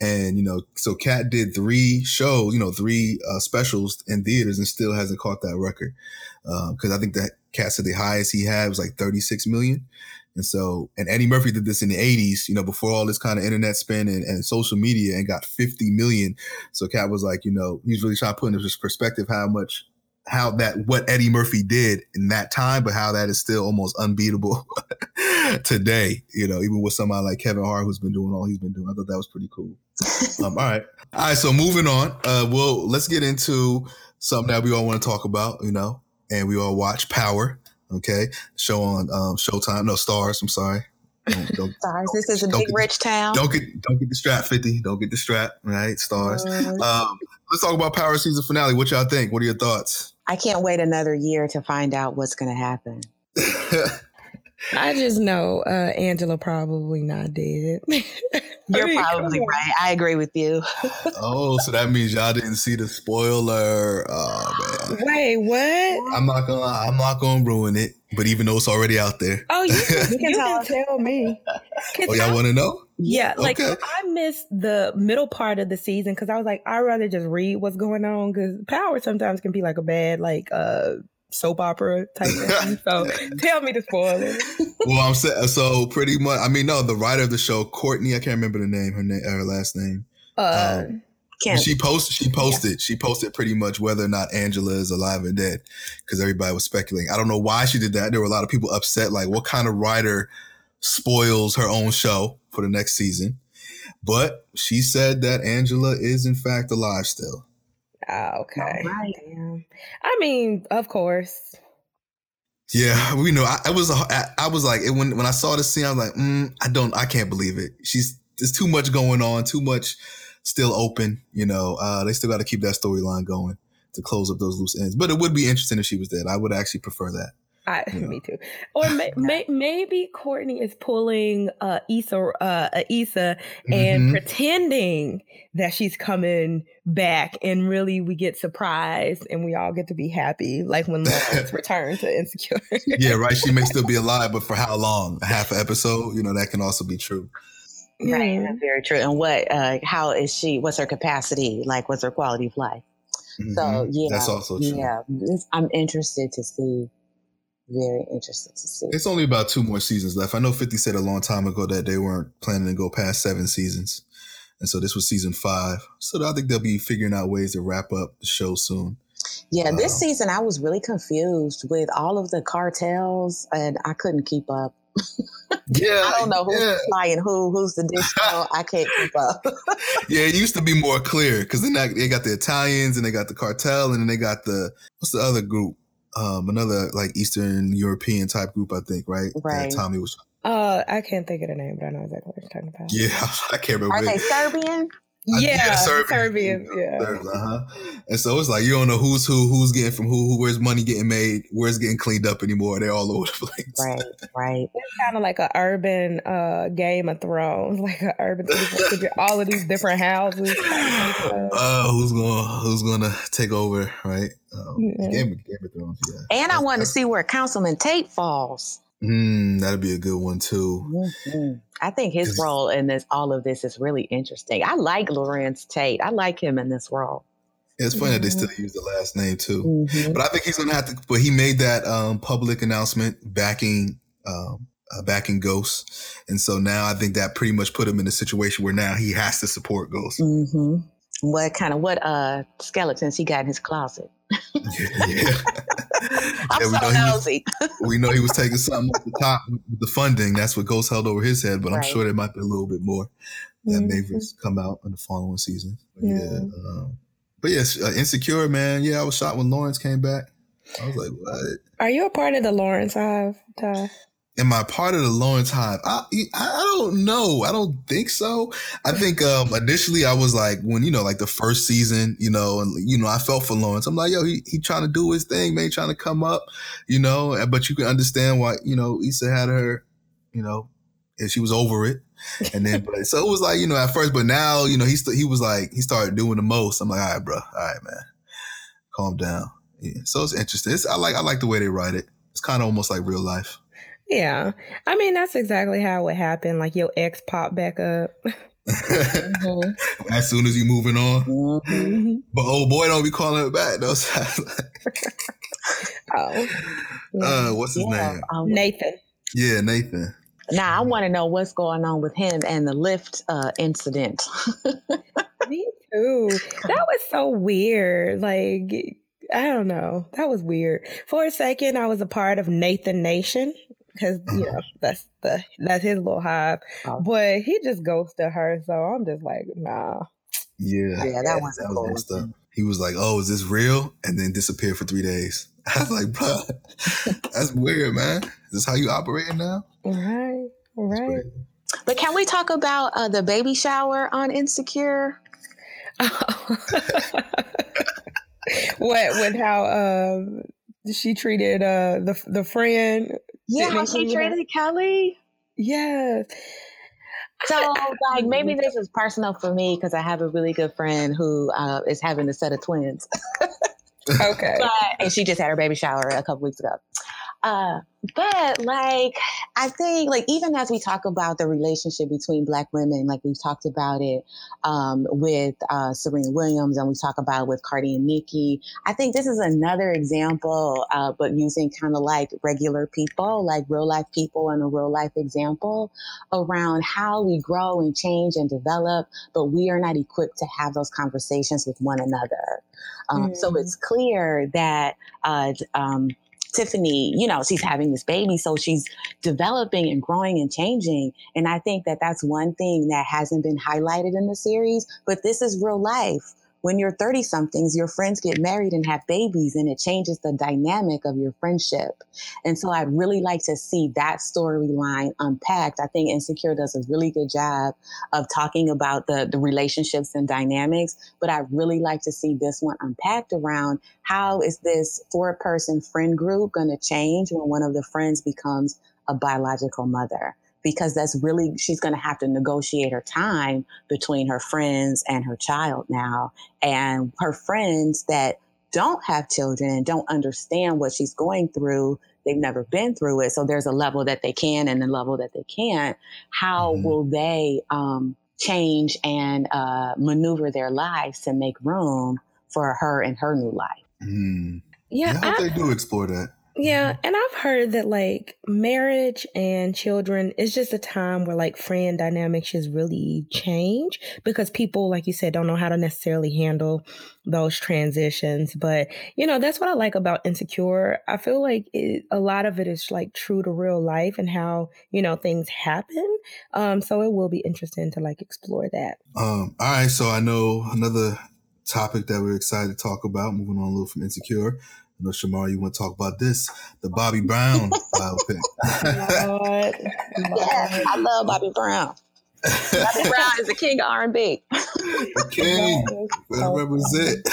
And, you know, so Katt did three shows, you know, three uh, specials in theaters and still hasn't caught that record. Because um, I think that Katt said the highest he had was like thirty-six million. And so, and Eddie Murphy did this in the eighties, you know, before all this kind of internet spin and, and social media and got fifty million. So Katt was like, you know, he's really trying to put into his perspective how much how that what Eddie Murphy did in that time, but how that is still almost unbeatable today, you know, even with somebody like Kevin Hart, who's been doing all he's been doing. I thought that was pretty cool. um, all right. All right. So moving on, uh, well, let's get into something that we all want to talk about, you know, and we all watch Power. Okay. Show on um, Showtime. No, Starz. I'm sorry. Don't, don't, Starz. Don't, this is a big get, rich town. Don't get, don't get the strap, fifty. Don't get the strap. Right. Starz. Mm. Um, let's talk about Power season finale. What y'all think? What are your thoughts? I can't wait another year to find out what's going to happen. I just know uh, Angela probably not dead. You're I mean, probably right. I agree with you. Oh, so that means y'all didn't see the spoiler. Oh, man. Wait, what? I'm not gonna. Lie. I'm not gonna ruin it. But even though it's already out there. Oh, you can, you can tell, tell me. Can oh, y'all want to know? Yeah, like okay. I missed the middle part of the season because I was like, I'd rather just read what's going on because Power sometimes can be like a bad, like, uh, soap opera type thing. So tell me the spoilers. Well, I'm so, so pretty much. I mean, no, the writer of the show, Courtney. I can't remember the name. Her name, her last name. Uh, um, Can't. She posted. She posted. Yeah. She posted pretty much whether or not Angela is alive or dead, because everybody was speculating. I don't know why she did that. There were a lot of people upset. Like, what kind of writer spoils her own show for the next season? But she said that Angela is in fact alive still. Oh, okay. All right. Damn. I mean, of course. Yeah, we know. I, I was. I, I was like, when when I saw the scene, I was like, mm, I don't. I can't believe it. She's. There's too much going on. Too much. Still open, you know, uh, they still got to keep that storyline going to close up those loose ends. But it would be interesting if she was dead. I would actually prefer that. I, you know? Me too. Or may, may, maybe Courtney is pulling uh, Issa, uh, Issa and mm-hmm. pretending that she's coming back, and really we get surprised and we all get to be happy, like when Lawrence returned to Insecure. Yeah, right. She may still be alive, but for how long? Half an episode? You know, that can also be true. Right, that's very true. And what, uh, how is she, what's her capacity? Like, what's her quality of life? Mm-hmm. So, yeah. That's also true. Yeah, I'm interested to see. Very interested to see. It's only about two more seasons left. I know fifty said a long time ago that they weren't planning to go past seven seasons. And so this was season five. So I think they'll be figuring out ways to wrap up the show soon. Yeah, this um, season I was really confused with all of the cartels and I couldn't keep up. Yeah, I don't know who's yeah. flying who, who's the distro. I can't keep up. Yeah, it used to be more clear because then they got the Italians and they got the cartel and then they got the, what's the other group? Um, another like Eastern European type group, I think, right? Right. That Tommy was. Uh, I can't think of the name, but I know exactly what you're talking about. Yeah, I can't remember. Are they Serbian? I, yeah, yeah, Serbian. Serbian you know, yeah. Serbian, uh-huh. And so it's like, you don't know who's who, who's getting from who, who, where's money getting made, where's getting cleaned up anymore. They're all over the place. Right, right. It's kind of like an urban uh, Game of Thrones, like an urban all of these different houses. Uh, who's gonna who's gonna take over, right? Um, mm-hmm. Game of, Game of Thrones, yeah. And I want to see where Councilman Tate falls. Mm, that'd be a good one too. Mm-hmm. I think his role in this, all of this, is really interesting. I like Lawrence Tate. I like him in this role. It's funny mm-hmm. that they still use the last name too, mm-hmm. but I think he's gonna have to. But he made that um, public announcement backing um, uh, backing Ghost, and so now I think that pretty much put him in a situation where now he has to support Ghost. Mm-hmm. What kind of what uh, skeletons he got in his closet? yeah, yeah. I'm yeah, so nosy. We, we know he was taking something at the top with the funding. That's what Ghost held over his head, but right. I'm sure there might be a little bit more that mm-hmm. may come out in the following season. But yeah, yeah um, but yes, uh, Insecure, man. Yeah, I was shocked when Lawrence came back. I was like, what? Are you a part of the Lawrence Hive, Ty? Am I part of the Lawrence Hive? I I don't know. I don't think so. I think um, initially I was like, when, you know, like the first season, you know, and, you know, I felt for Lawrence. I'm like, yo, he, he trying to do his thing, man, trying to come up, you know, but you can understand why, you know, Issa had her, you know, and she was over it. And then, but so it was like, you know, at first, but now, you know, he, st- he was like, he started doing the most. I'm like, all right, bro. All right, man. Calm down. Yeah. So it's interesting. It's, I like, I like the way they write it. It's kind of almost like real life. Yeah. I mean, that's exactly how it would happen. Like your ex pop back up. mm-hmm. As soon as you moving on. Mm-hmm. But old boy don't be calling it back though. oh. Uh, what's his yeah. name? Um, Nathan. Yeah, Nathan. Now I want to know what's going on with him and the Lyft uh, incident. Me too. That was so weird. Like, I don't know. That was weird. For a second, I was a part of Nathan Nation. Because, you know, that's the that's his little hive. Oh. But he just ghosted her, so I'm just like, nah. Yeah. Yeah, that was that cool. Messed up. He was like, oh, is this real? And then disappeared for three days. I was like, bro, that's weird, man. Is this how you operating now? Right, right. But can we talk about uh, the baby shower on Insecure? Oh. What, with how um, she treated uh, the the friend... Yeah, how she treated Kelly. Yes. So, like, maybe this is personal for me because I have a really good friend who uh, is having a set of twins. Okay. But, and she just had her baby shower a couple weeks ago. Uh, but like, I think like, even as we talk about the relationship between Black women, like we've talked about it um, with uh, Serena Williams, and we talk about it with Cardi and Nicki, I think this is another example, uh, but using kind of like regular people, like real life people and a real life example around how we grow and change and develop, but we are not equipped to have those conversations with one another. Um, mm. So it's clear that, uh, um, Tiffany, you know, she's having this baby, so she's developing and growing and changing. And I think that that's one thing that hasn't been highlighted in the series, but this is real life. When you're thirty-somethings, your friends get married and have babies, and it changes the dynamic of your friendship. And so I'd really like to see that storyline unpacked. I think Insecure does a really good job of talking about the, the relationships and dynamics, but I'd really like to see this one unpacked around how is this four-person friend group going to change when one of the friends becomes a biological mother? Because that's really, she's going to have to negotiate her time between her friends and her child now. And her friends that don't have children and don't understand what she's going through, they've never been through it. So there's a level that they can and a level that they can't. How mm-hmm. will they um, change and uh, maneuver their lives to make room for her and her new life? Mm. Yeah, yeah, I hope they do explore that. Yeah, and I've heard that like marriage and children is just a time where like friend dynamics just really change, because people, like you said, don't know how to necessarily handle those transitions. But, you know, that's what I like about Insecure. I feel like it, a lot of it is like true to real life and how, you know, things happen. Um, so it will be interesting to like explore that. Um, all right. So I know another topic that we're excited to talk about, moving on a little from Insecure. I know, Shemariah, you want to talk about this, the Bobby Brown file pick. Lord. Yeah, I love Bobby Brown. Bobby Brown is the king of R and B. The king. Better represent.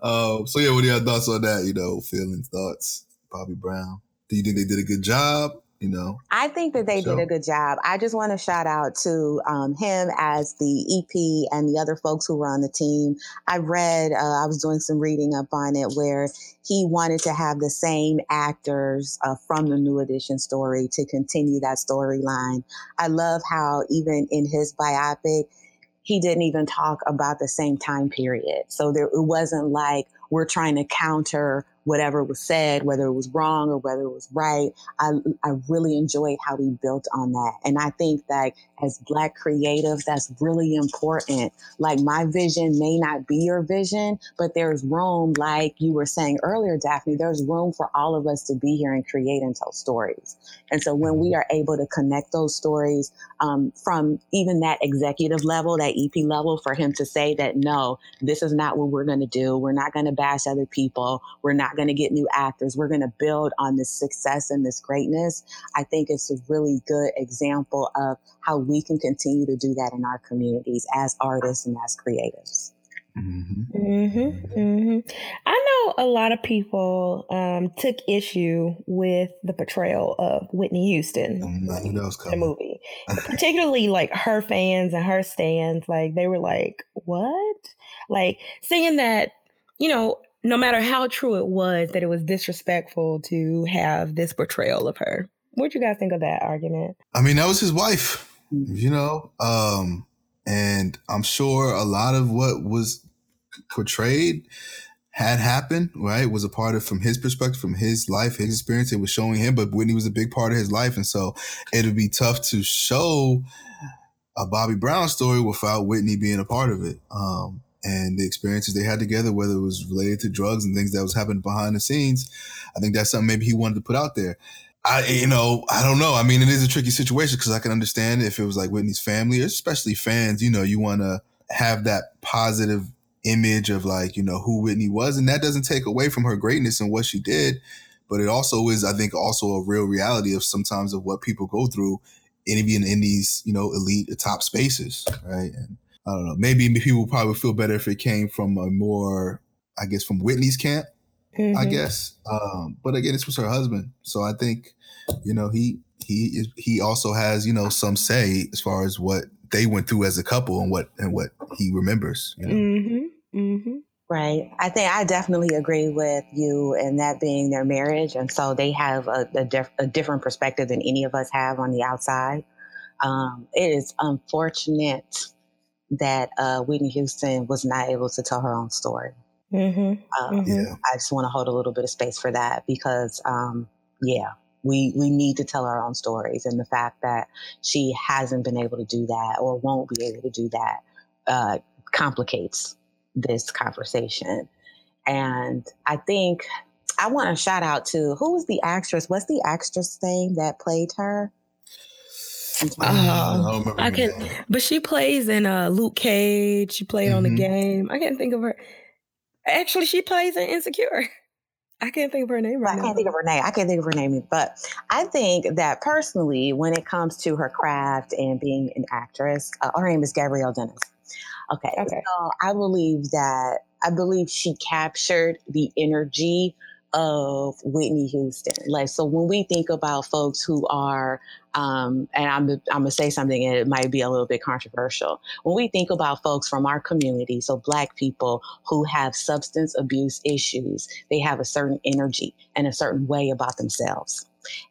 um, so, yeah, what are your thoughts on that? You know, feelings, thoughts, Bobby Brown. Do you think they did a good job? You know, I think that they so. did a good job. I just want to shout out to um, him as the E P and the other folks who were on the team. I read, uh, I was doing some reading up on it, where he wanted to have the same actors uh, from the New Edition story to continue that storyline. I love how even in his biopic, he didn't even talk about the same time period. So there, it wasn't like we're trying to counter whatever was said, whether it was wrong or whether it was right. I I really enjoyed how we built on that. And I think that as Black creatives, that's really important. Like, my vision may not be your vision, but there's room, like you were saying earlier, Daphne, there's room for all of us to be here and create and tell stories. And so when we are able to connect those stories um, from even that executive level, that E P level, for him to say that, no, this is not what we're going to do. We're not going to bash other people. We're not going to get new actors. We're going to build on this success and this greatness. I think it's a really good example of how we can continue to do that in our communities as artists and as creatives. Mm-hmm. Mm-hmm. Mm-hmm. I know a lot of people um, took issue with the portrayal of Whitney Houston in the movie, particularly like her fans and her stands. Like, they were like, what? Like, seeing that, you know, no matter how true it was, that it was disrespectful to have this portrayal of her. What'd you guys think of that argument? I mean, that was his wife, you know? Um, and I'm sure a lot of what was portrayed had happened, right? It was a part of, from his perspective, from his life, his experience, it was showing him, but Whitney was a big part of his life. And so it would be tough to show a Bobby Brown story without Whitney being a part of it. Um, and the experiences they had together, whether it was related to drugs and things that was happening behind the scenes. I think that's something maybe he wanted to put out there. I, you know, I don't know. I mean, it is a tricky situation, because I can understand if it was like Whitney's family, especially fans, you know, you want to have that positive image of like, you know, who Whitney was. And that doesn't take away from her greatness and what she did. But it also is, I think, also a real reality of sometimes of what people go through, even in these, you know, elite top spaces, right? And, I don't know. Maybe people probably feel better if it came from a more, I guess, from Whitney's camp, mm-hmm. I guess. Um, but again, this was her husband. So I think, you know, he he is, he also has, you know, some say as far as what they went through as a couple and what and what he remembers. You know? Mm-hmm. Mm-hmm. Right. I think I definitely agree with you in that being their marriage. And so they have a, a, diff- a different perspective than any of us have on the outside. Um, it is unfortunate that uh, Whitney Houston was not able to tell her own story. Mm-hmm. Um, yeah. I just want to hold a little bit of space for that because, um, yeah, we, we need to tell our own stories. And the fact that she hasn't been able to do that or won't be able to do that uh, complicates this conversation. And I think I want to shout out to who was the actress? What's the actress name that played her? Uh, I, I can, but she plays in uh, Luke Cage. She played mm-hmm. on The Game. I can't think of her. Actually, she plays in Insecure. I can't think of her name right I now. I can't think of her name. I can't think of her name. But I think that personally, when it comes to her craft and being an actress, uh, her name is Gabrielle Dennis. Okay, okay. So I believe that I believe she captured the energy of Whitney Houston. Like, so when we think about folks who are, um, and I'm I'm gonna say something, and it might be a little bit controversial. When we think about folks from our community, so Black people who have substance abuse issues, they have a certain energy and a certain way about themselves.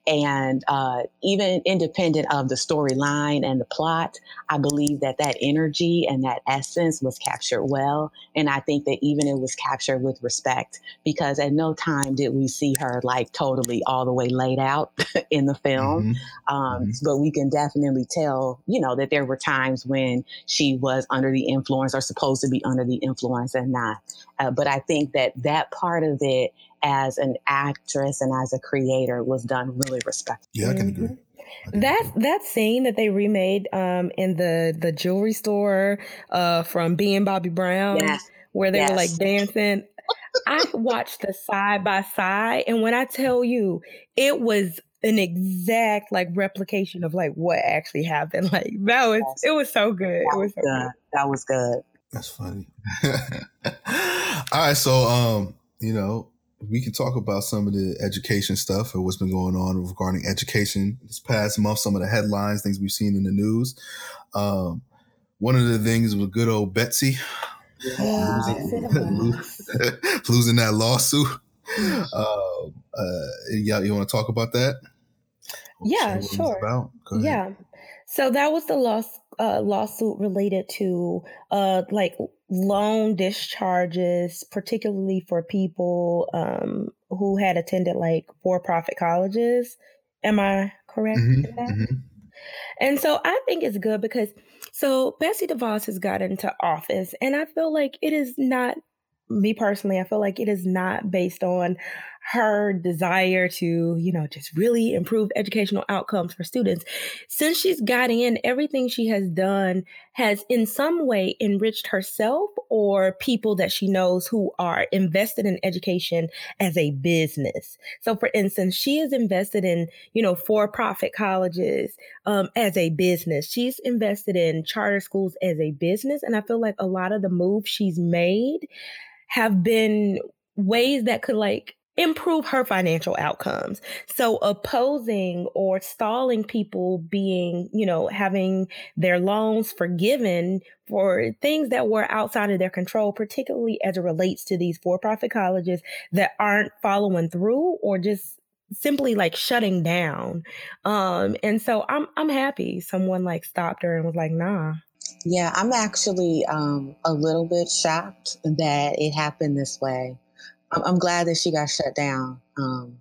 And uh, even independent of the storyline and the plot, I believe that that energy and that essence was captured well. And I think that even it was captured with respect, because at no time did we see her like totally all the way laid out in the film. Mm-hmm. Um, mm-hmm. But we can definitely tell, you know, that there were times when she was under the influence or supposed to be under the influence and not. Uh, but I think that that part of it as an actress and as a creator was done really respectfully. Yeah, I can agree. I can that agree. That scene that they remade um, in the, the jewelry store uh, from Being Bobby Brown, yes. where they yes. were like dancing. I watched the side by side, and when I tell you, it was an exact like replication of like what actually happened. Like that was yes. it was so good. That it was so good. good. That was good. That's funny. All right, so um, you know. We can talk about some of the education stuff or what's been going on regarding education this past month, some of the headlines, things we've seen in the news. Um, one of the things was good old Betsy yeah. losing, losing that lawsuit. Uh, uh, yeah, you want to talk about that? We'll yeah, sure. Yeah. So that was the loss, uh, lawsuit related to uh, like loan discharges, particularly for people um, who had attended like for-profit colleges. Am I correct mm-hmm, in that? Mm-hmm. And so I think it's good because so Betsy DeVos has got into office, and I feel like it is not me personally. I feel like it is not based on her desire to, you know, just really improve educational outcomes for students. Since she's gotten in, everything she has done has in some way enriched herself or people that she knows who are invested in education as a business. So for instance, she is invested in, you know, for-profit colleges um, as a business. She's invested in charter schools as a business. And I feel like a lot of the moves she's made have been ways that could like improve her financial outcomes. So opposing or stalling people being, you know, having their loans forgiven for things that were outside of their control, particularly as it relates to these for-profit colleges that aren't following through or just simply like shutting down. Um, and so I'm I'm happy someone like stopped her and was like, nah. Yeah, I'm actually um, a little bit shocked that it happened this way. I'm glad that she got shut down. Um,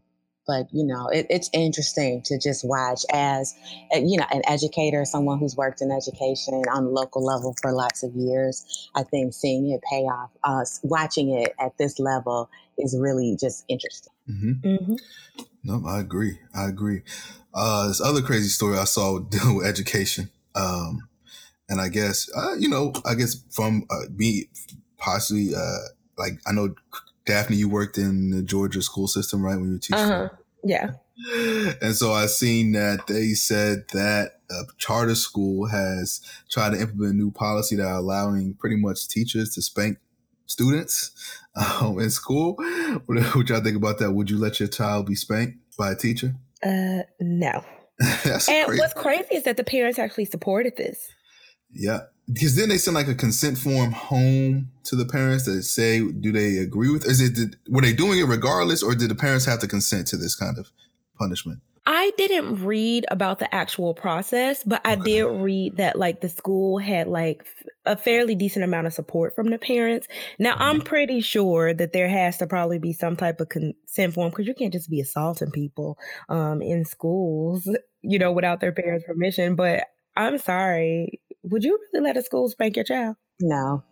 but, you know, it, it's interesting to just watch as, you know, an educator, someone who's worked in education on the local level for lots of years. I think seeing it pay off, uh, watching it at this level is really just interesting. Mm-hmm. Mm-hmm. No, I agree. I agree. Uh, this other crazy story I saw dealing with education. Um, and I guess, uh, you know, I guess from uh, being possibly uh, like I know Daphne, you worked in the Georgia school system, right? When you were teaching. Uh-huh. Yeah. And so I seen that they said that a charter school has tried to implement a new policy that are allowing pretty much teachers to spank students um, in school. What y'all think about that? Would you let your child be spanked by a teacher? Uh, no. That's and crazy. What's crazy is that the parents actually supported this. Yeah. Because then they send like a consent form home to the parents that say, do they agree with? Is it did, were they doing it regardless, or did the parents have to consent to this kind of punishment? I didn't read about the actual process, but I did read that like the school had like a fairly decent amount of support from the parents. Now, I'm pretty sure that there has to probably be some type of consent form, because you can't just be assaulting people um, in schools, you know, without their parents' permission. But I'm sorry. Would you really let a school spank your child? No.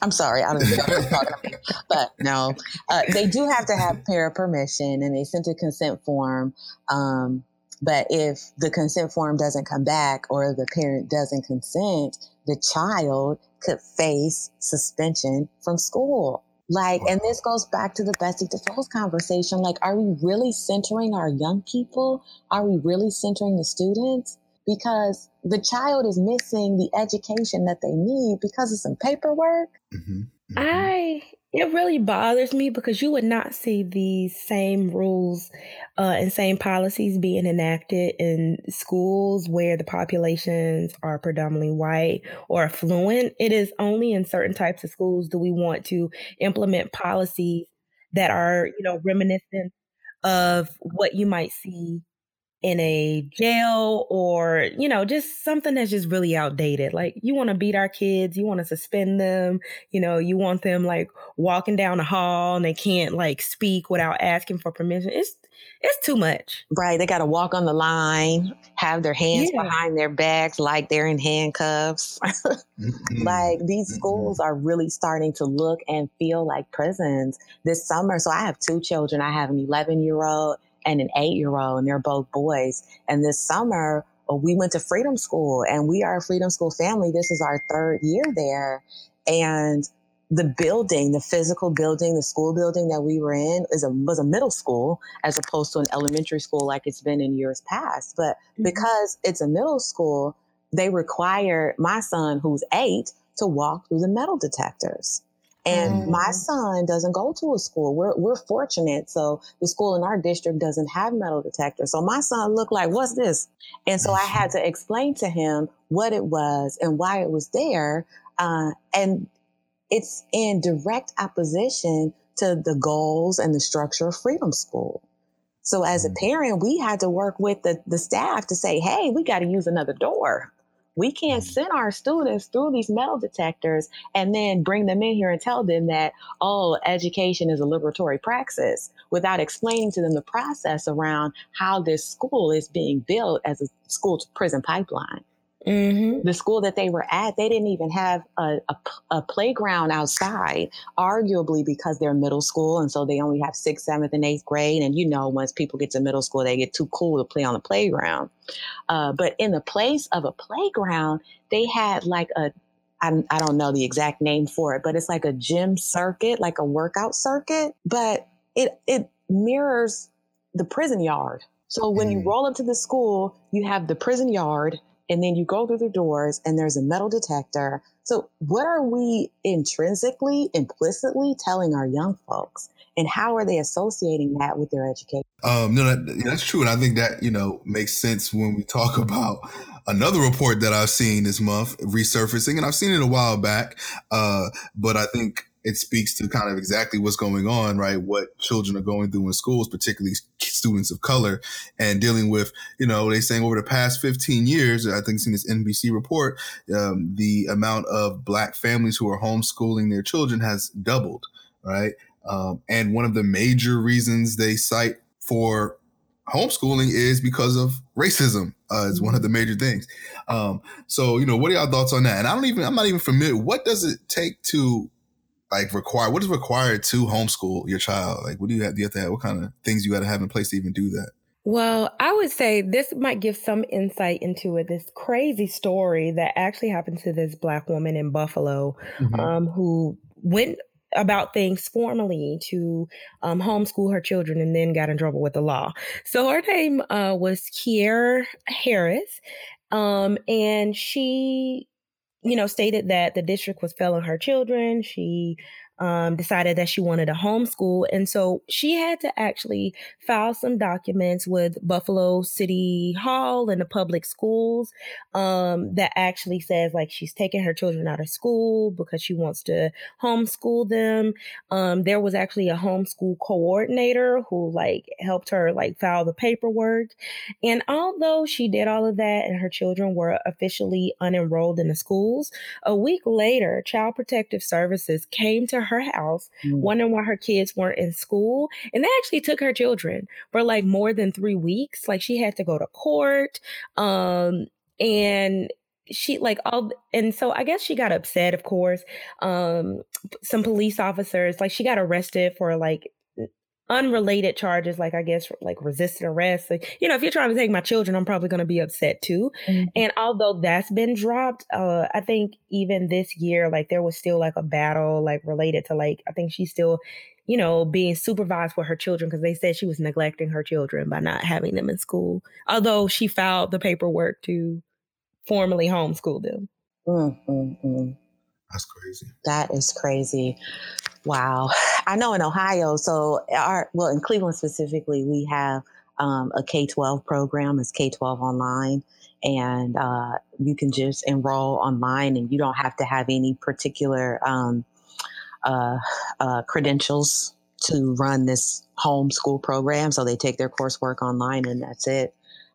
I'm sorry, I don't know what I'm talking about. But no, uh, they do have to have parent permission, and they sent a consent form. Um, but if the consent form doesn't come back, or the parent doesn't consent, the child could face suspension from school. Like, and this goes back to the Betsy DeVos conversation. Like, are we really centering our young people? Are we really centering the students? Because the child is missing the education that they need because of some paperwork. Mm-hmm. Mm-hmm. I it really bothers me, because you would not see these same rules uh, and same policies being enacted in schools where the populations are predominantly white or affluent. It is only in certain types of schools do we want to implement policies that are, you know, reminiscent of what you might see in a jail, or, you know, just something that's just really outdated. Like, you want to beat our kids, you want to suspend them, you know, you want them like walking down the hall and they can't like speak without asking for permission. It's it's too much. Right. They got to walk on the line, have their hands yeah. behind their backs like they're in handcuffs. Mm-hmm. Like, these schools are really starting to look and feel like prisons this summer. So I have two children. I have an eleven year old and an eight-year-old, and they're both boys. And this summer, we went to Freedom School, and we are a Freedom School family. This is our third year there. And the building, the physical building, the school building that we were in is a, was a middle school, as opposed to an elementary school like it's been in years past. But mm-hmm. because it's a middle school, they require my son, who's eight, to walk through the metal detectors. And my son doesn't go to a school. We're we're fortunate. So the school in our district doesn't have metal detectors. So my son looked like, what's this? And so I had to explain to him what it was and why it was there. Uh, and it's in direct opposition to the goals and the structure of Freedom School. So as a parent, we had to work with the, the staff to say, hey, we got to use another door. We can't send our students through these metal detectors and then bring them in here and tell them that, oh, education is a liberatory praxis, without explaining to them the process around how this school is being built as a school to prison pipeline. Mm-hmm. The school that they were at, they didn't even have a, a, a playground outside, arguably because they're middle school. And so they only have sixth, seventh, and eighth grade. And, you know, once people get to middle school, they get too cool to play on the playground. Uh, but in the place of a playground, they had like a, I, I don't know the exact name for it, but it's like a gym circuit, like a workout circuit. But it it mirrors the prison yard. So when mm-hmm. you roll up to the school, you have the prison yard. And then you go through the doors and there's a metal detector. So what are we intrinsically, implicitly telling our young folks? And how are they associating that with their education? Um, no, that, that's true. And I think that, you know, makes sense when we talk about another report that I've seen this month resurfacing. And I've seen it a while back, uh, but I think it speaks to kind of exactly what's going on, right? What children are going through in schools, particularly students of color, and dealing with, you know, they're saying over the past fifteen years, I think seen this N B C report, um, the amount of Black families who are homeschooling their children has doubled, right? Um, and one of the major reasons they cite for homeschooling is because of racism. Uh, is one of the major things. Um, so, you know, what are y'all thoughts on that? And I don't even, I'm not even familiar. What does it take to Like require what is required to homeschool your child? Like, what do you have? Do you have to have what kind of things you got to have in place to even do that? Well, I would say this might give some insight into it. This crazy story that actually happened to this Black woman in Buffalo, mm-hmm. um, who went about things formally to um, homeschool her children and then got in trouble with the law. So her name uh, was Kiera Harris, um, and she. you know, stated that the district was failing her children. She um, decided that she wanted to homeschool. And so she had to actually file some documents with Buffalo City Hall and the public schools um, that actually says like she's taking her children out of school because she wants to homeschool them. Um, there was actually a homeschool coordinator who like helped her like file the paperwork. And although she did all of that and her children were officially unenrolled in the schools, a week later, Child Protective Services came to her house mm. wondering why her kids weren't in school. And they actually took her children for like more than three weeks. Like she had to go to court. Um, and she like all, and so I guess she got upset, of course. Um, some police officers, like she got arrested for like unrelated charges, like I guess like resisted arrest. Like, you know, if you're trying to take my children, I'm probably going to be upset too. Mm-hmm. And although that's been dropped, uh, I think even this year, like there was still like a battle like related to like, I think she's still, you know, being supervised with her children because they said she was neglecting her children by not having them in school. Although she filed the paperwork to formally homeschool them. Mm, mm, mm. That's crazy. That is crazy. Wow. I know in Ohio, so our, well, in Cleveland specifically, we have um, a K twelve program. It's K twelve online, and uh, you can just enroll online and you don't have to have any particular um, uh, uh, credentials to run this homeschool program. So they take their coursework online and that's it.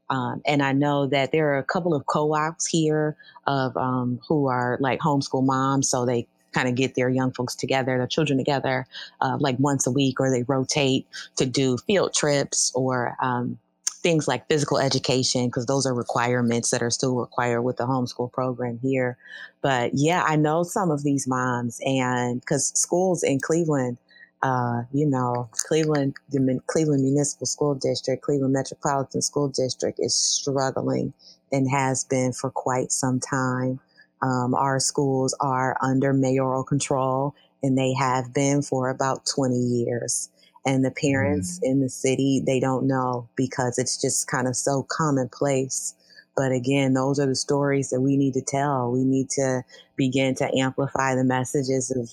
Um, and I know that there are a couple of co-ops here of um, who are like homeschool moms. So they kind of get their young folks together, their children together, uh, like once a week, or they rotate to do field trips or um, things like physical education, because those are requirements that are still required with the homeschool program here. But yeah, I know some of these moms, and because schools in Cleveland, Uh, you know, Cleveland, the Cleveland Municipal School District, Cleveland Metropolitan School District is struggling and has been for quite some time. Um, our schools are under mayoral control, and they have been for about twenty years. And the parents mm. in the city, they don't know because it's just kind of so commonplace. But again, those are the stories that we need to tell. We need to begin to amplify the messages of,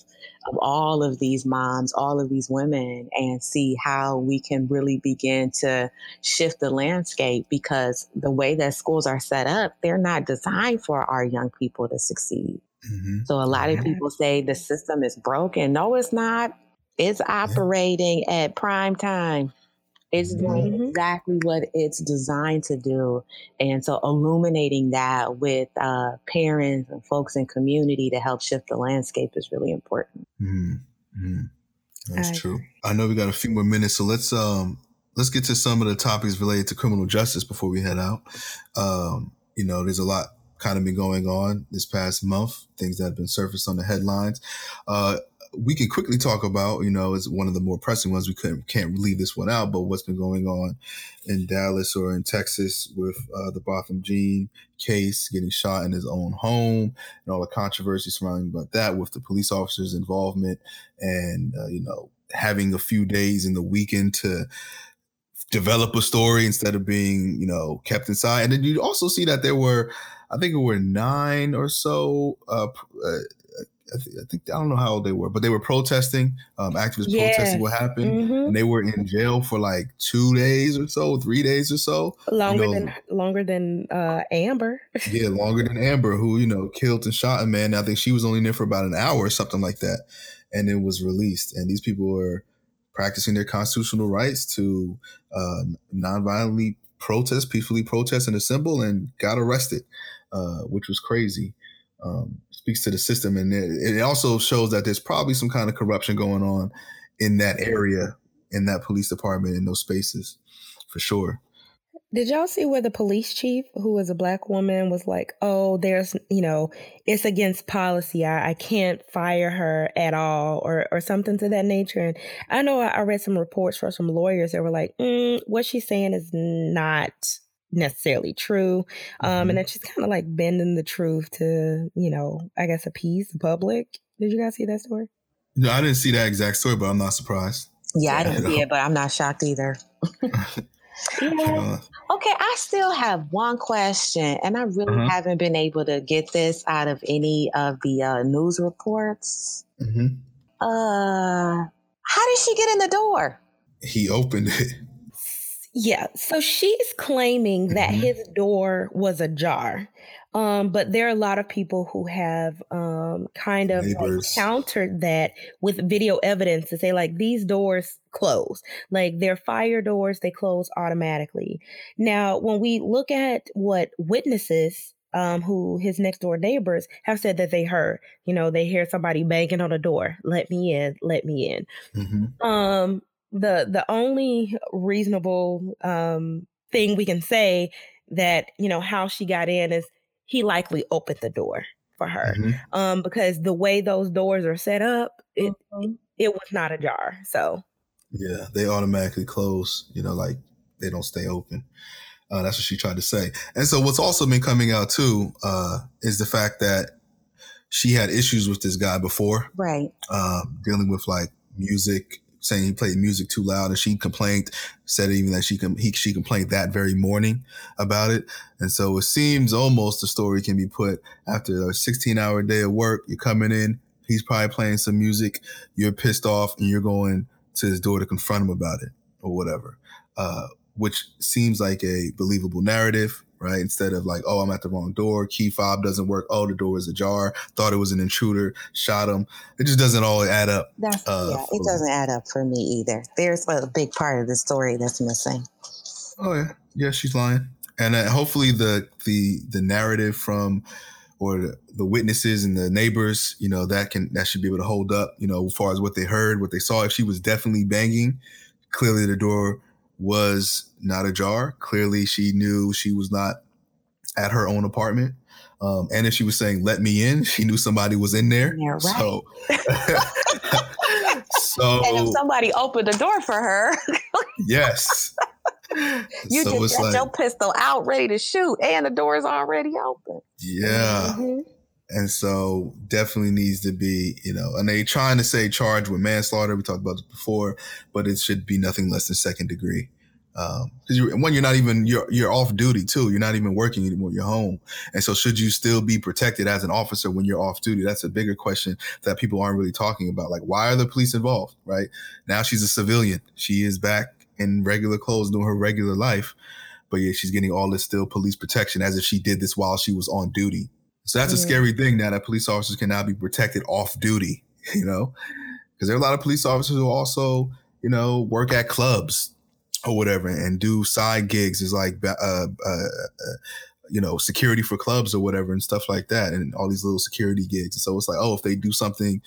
of all of these moms, all of these women, and see how we can really begin to shift the landscape, because the way that schools are set up, they're not designed for our young people to succeed. Mm-hmm. So a lot of people say the system is broken. No, it's not. It's operating yeah. at prime time. It's doing mm-hmm. exactly what it's designed to do. And so illuminating that with uh, parents and folks in community to help shift the landscape is really important. Mm-hmm. That's I true. Agree. I know we got a few more minutes, so let's um let's get to some of the topics related to criminal justice before we head out. Um, you know, there's a lot kind of been going on this past month, things that have been surfaced on the headlines. Uh We can quickly talk about, you know, it's one of the more pressing ones. We couldn't can't leave this one out, but what's been going on in Dallas or in Texas with uh, the Botham Jean case, getting shot in his own home, and all the controversy surrounding about that with the police officer's involvement, and uh, you know, having a few days in the weekend to develop a story instead of being, you know, kept inside. And then you also see that there were, I think it were nine or so. Uh, uh, I, th- I think I don't know how old they were, but they were protesting, um, activists yes. protesting what happened, mm-hmm. and they were in jail for like two days or so, three days or so, longer you know, than longer than uh, Amber. Yeah, longer than Amber, who you know killed and shot a man. I think she was only there for about an hour or something like that, and it was released. And these people were practicing their constitutional rights to uh, nonviolently protest, peacefully protest and assemble, and got arrested, uh, which was crazy. Um, speaks to the system, and it, it also shows that there's probably some kind of corruption going on in that area, in that police department, in those spaces, for sure. Did y'all see where the police chief, who was a black woman, was like, oh, there's, you know, it's against policy. I, I can't fire her at all, or or something to that nature. And I know I, I read some reports from some lawyers that were like, mm, what she's saying is not necessarily true, um mm-hmm. and that's just kind of like bending the truth to, you know, I guess appease the public. Did you guys see that story? No, I didn't see that exact story, but I'm not surprised. Yeah, I didn't see it, but I'm not shocked either. Yeah. Okay, I still have one question, and I really mm-hmm. haven't been able to get this out of any of the uh, news reports. Mm-hmm. uh, how did she get in the door? He opened it. Yeah. So she's claiming that mm-hmm. his door was ajar. Um, but there are a lot of people who have um, kind of like, countered that with video evidence to say, like, these doors close. Like, they're fire doors. They close automatically. Now, when we look at what witnesses um, who his next door neighbors have said that they heard, you know, they hear somebody banging on the door. Let me in. Let me in. Mm-hmm. Um, the the only reasonable um, thing we can say that, you know, how she got in is, he likely opened the door for her mm-hmm. um, because the way those doors are set up, it, it it was not ajar. So, yeah, they automatically close, you know, like they don't stay open. Uh, that's what she tried to say. And so what's also been coming out, too, uh, is the fact that she had issues with this guy before. Right. Um, dealing with like music, saying he played music too loud, and she complained, said even that she com- he, she complained that very morning about it. And so it seems almost the story can be put after a sixteen-hour day of work, you're coming in, he's probably playing some music, you're pissed off, and you're going to his door to confront him about it or whatever, uh, which seems like a believable narrative, right? Instead of like, oh, I'm at the wrong door, key fob doesn't work, oh, the door is ajar, thought it was an intruder, shot him. It just doesn't all add up. That's, uh, yeah, it doesn't add up for me either. There's a big part of the story that's missing. Oh, yeah. Yeah, she's lying. And uh, hopefully the, the the narrative from or the, the witnesses and the neighbors, you know, that can that should be able to hold up, you know, as far as what they heard, what they saw. If she was definitely banging, clearly the door was not ajar. Clearly she knew she was not at her own apartment. Um, and if she was saying, let me in, she knew somebody was in there. Yeah, right. So, so and if somebody opened the door for her. Yes. You so just got like, your pistol out ready to shoot and the door is already open. Yeah. Mm-hmm. And so definitely needs to be, you know, and they trying to say charged with manslaughter. We talked about this before, but it should be nothing less than second degree. Um, cause you're, when you're not even, you're, you're off duty too. You're not even working anymore. You're home. And so should you still be protected as an officer when you're off duty? That's a bigger question that people aren't really talking about. Like, why are the police involved? Right now, she's a civilian. She is back in regular clothes doing her regular life, but yeah, she's getting all this still police protection as if she did this while she was on duty. So that's a scary thing now that police officers can now be protected off duty, you know, because there are a lot of police officers who also, you know, work at clubs or whatever and do side gigs as like, uh, uh, uh, you know, security for clubs or whatever and stuff like that. And all these little security gigs. And so it's like, oh, if they do something,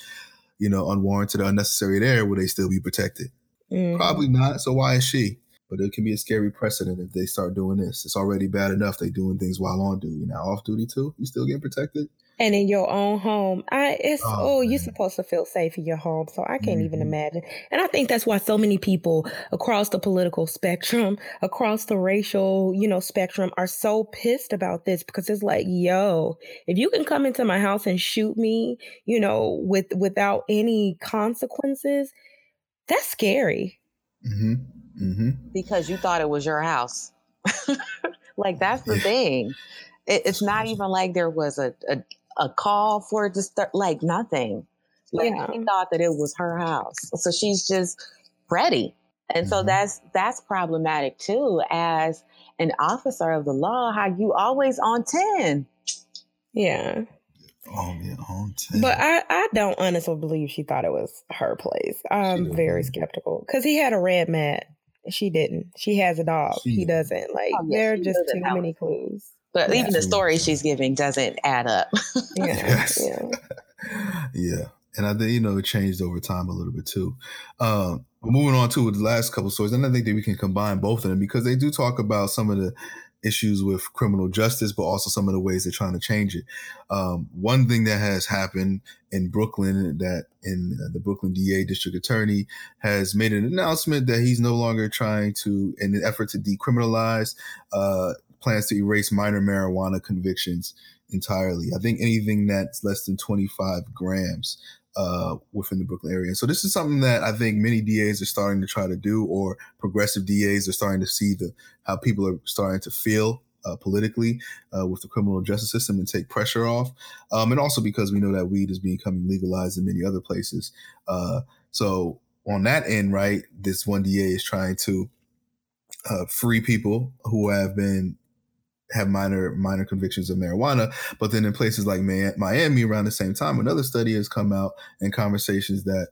you know, unwarranted or unnecessary there, will they still be protected? Mm. Probably not. So why is she? But it can be a scary precedent if they start doing this. It's already bad enough they doing things while on duty. Now off duty too, you still getting protected. And in your own home, I it's oh, oh you're supposed to feel safe in your home. So I can't mm-hmm. even imagine. And I think that's why so many people across the political spectrum, across the racial, you know, spectrum are so pissed about this because it's like, yo, if you can come into my house and shoot me, you know, with without any consequences, that's scary. Mm-hmm. Mm-hmm. Because you thought it was your house. Like, that's the thing. It, it's not even like there was a, a, a call for it to start, like nothing. Like, yeah. She thought that it was her house. So she's just ready. And mm-hmm. so that's that's problematic, too, as an officer of the law, how you always on ten. Yeah. Oh, yeah, on ten. But I, I don't honestly believe she thought it was her place. I'm very skeptical because he had a red mat. She didn't. She has a dog. She he doesn't. Like, oh, yeah, there are just too out. many clues. But yeah. even the story she's giving doesn't add up. Yeah. Yes. Yeah. yeah. And I think, you know, it changed over time a little bit, too. Um, moving on to the last couple of stories, and I think that we can combine both of them because they do talk about some of the issues with criminal justice, but also some of the ways they're trying to change it. Um, one thing that has happened in Brooklyn that in the Brooklyn D A district attorney has made an announcement that he's no longer trying to, in an effort to decriminalize, uh, plans to erase minor marijuana convictions entirely. I think anything that's less than twenty-five grams uh, within the Brooklyn area. And so this is something that I think many D As are starting to try to do, or progressive D As are starting to see the, how people are starting to feel uh, politically uh, with the criminal justice system and take pressure off. Um, and also because we know that weed is becoming legalized in many other places. Uh, so on that end, right, this one D A is trying to uh, free people who have been have minor minor convictions of marijuana. But then in places like Miami around the same time, another study has come out in conversations that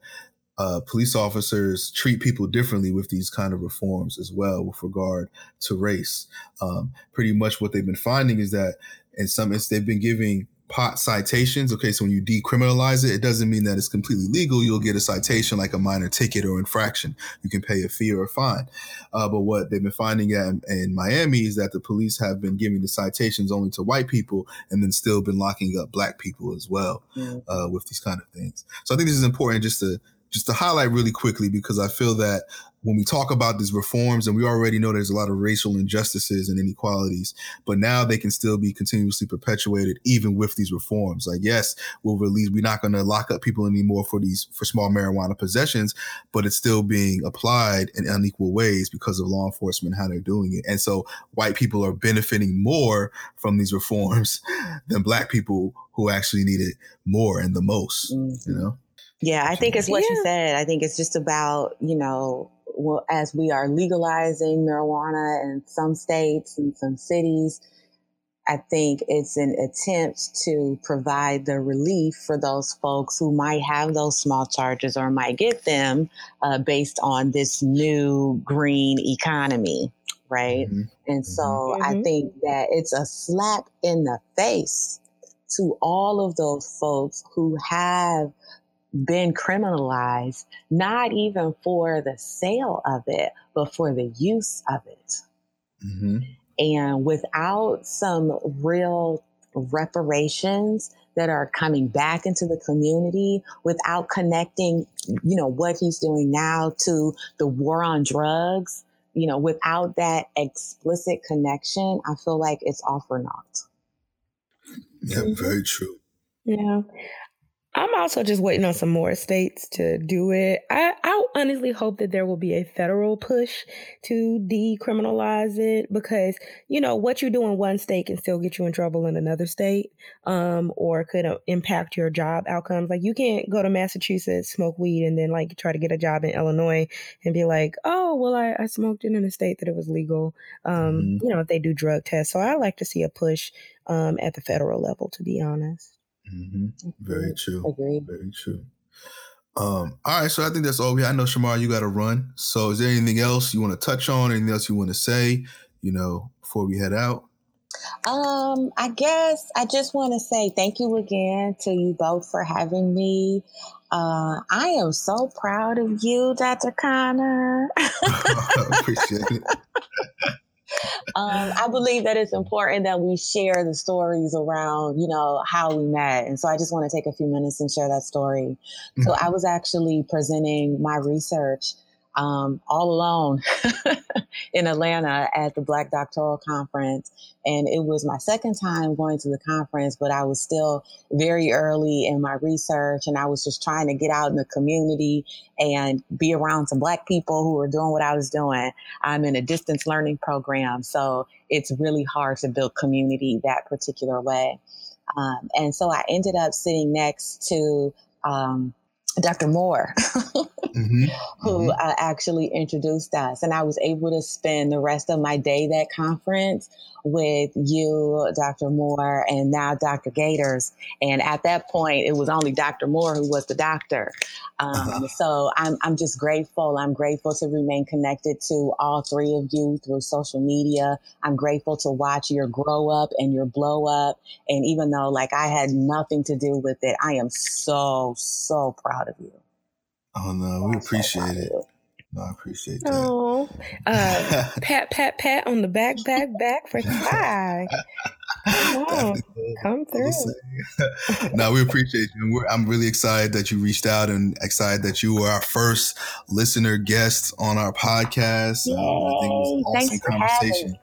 uh, police officers treat people differently with these kind of reforms as well with regard to race. Um, pretty much what they've been finding is that in some instances they've been giving pot citations. Okay, so when you decriminalize it, it doesn't mean that it's completely legal. You'll get a citation like a minor ticket or infraction. You can pay a fee or a fine. Uh, but what they've been finding at, in Miami is that the police have been giving the citations only to white people and then still been locking up black people as well yeah. uh, with these kind of things. So I think this is important just to just to highlight really quickly, because I feel that when we talk about these reforms, and we already know there's a lot of racial injustices and inequalities, but now they can still be continuously perpetuated even with these reforms. Like, yes, we'll release, we're not going to lock up people anymore for these for small marijuana possessions, but it's still being applied in unequal ways because of law enforcement, how they're doing it. And so white people are benefiting more from these reforms than black people who actually need it more and the most, mm-hmm. you know? Yeah, I think it's what yeah. you said. I think it's just about, you know, well, as we are legalizing marijuana in some states and some cities, I think it's an attempt to provide the relief for those folks who might have those small charges or might get them uh, based on this new green economy. Right. Mm-hmm. And so mm-hmm. I think that it's a slap in the face to all of those folks who have been criminalized, not even for the sale of it, but for the use of it. Mm-hmm. And without some real reparations that are coming back into the community, without connecting, you know, what he's doing now to the war on drugs, you know, without that explicit connection, I feel like it's all for naught. Yeah, very true. Yeah. I'm also just waiting on some more states to do it. I, I honestly hope that there will be a federal push to decriminalize it, because, you know, what you do in one state can still get you in trouble in another state, um, or could uh, impact your job outcomes. Like, you can't go to Massachusetts, smoke weed, and then, like, try to get a job in Illinois and be like, oh, well, I, I smoked it in a state that it was legal, um, mm-hmm. you know, if they do drug tests. So I like to see a push um, at the federal level, to be honest. Mm-hmm. Very true. Agreed. Very true. Um, all right, so I think that's all we have. I know, Shemariah, you got to run. So is there anything else you want to touch on? Anything else you want to say, you know, before we head out? Um, I guess I just want to say thank you again to you both for having me. Uh, I am so proud of you, Doctor Connor. I appreciate it. Um, I believe that it's important that we share the stories around, you know, how we met. And so I just want to take a few minutes and share that story. Mm-hmm. So I was actually presenting my research um, all alone in Atlanta at the Black Doctoral Conference. And it was my second time going to the conference, but I was still very early in my research. And I was just trying to get out in the community and be around some Black people who were doing what I was doing. I'm in a distance learning program, so it's really hard to build community that particular way. Um, and so I ended up sitting next to um, Doctor Moore, mm-hmm. who uh, actually introduced us. And I was able to spend the rest of my day that conference with you, Doctor Moore, and now Doctor Gators. And at that point, it was only Doctor Moore who was the doctor. Um, uh-huh. So I'm I'm just grateful. I'm grateful to remain connected to all three of you through social media. I'm grateful to watch your grow up and your blow up. And even though, like, I had nothing to do with it, I am so, so proud of you. Oh, no, we I'm appreciate so it. No, I appreciate that. Oh, uh, pat, pat, pat on the back, back, back for five. Come on, come through. No, we appreciate you. We're, I'm really excited that you reached out and excited that you were our first listener guest on our podcast. Uh, I think it was an awesome conversation.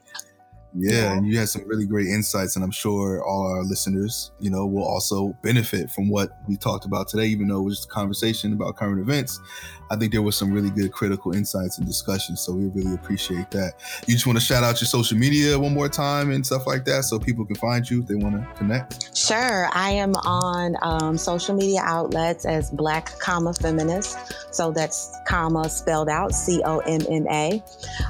Yeah, and you had some really great insights, and I'm sure all our listeners, you know, will also benefit from what we talked about today. Even though it was just a conversation about current events, I think there was some really good critical insights and discussion, so we really appreciate that. You just want to shout out your social media one more time and stuff like that so people can find you if they want to connect? Sure. I am on um, social media outlets as Black Comma Feminist, so that's comma spelled out, C O M M A,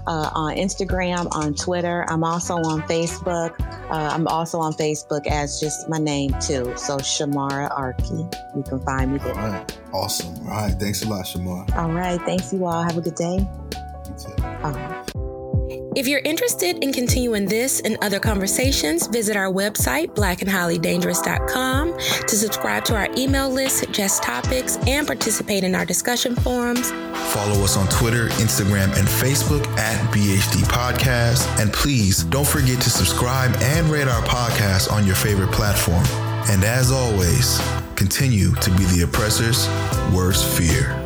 uh, on Instagram, on Twitter. I'm also on Facebook. Uh, I'm also on Facebook as just my name too. So Shemariah Arki. You can find me there. All right. Awesome. All right. Thanks a lot, Shemariah. All right. Thanks you all. Have a good day. You too. All right. If you're interested in continuing this and other conversations, visit our website, black and highly dangerous dot com, to subscribe to our email list, suggest topics, and participate in our discussion forums. Follow us on Twitter, Instagram, and Facebook at B H D Podcast. And please don't forget to subscribe and rate our podcast on your favorite platform. And as always, continue to be the oppressor's worst fear.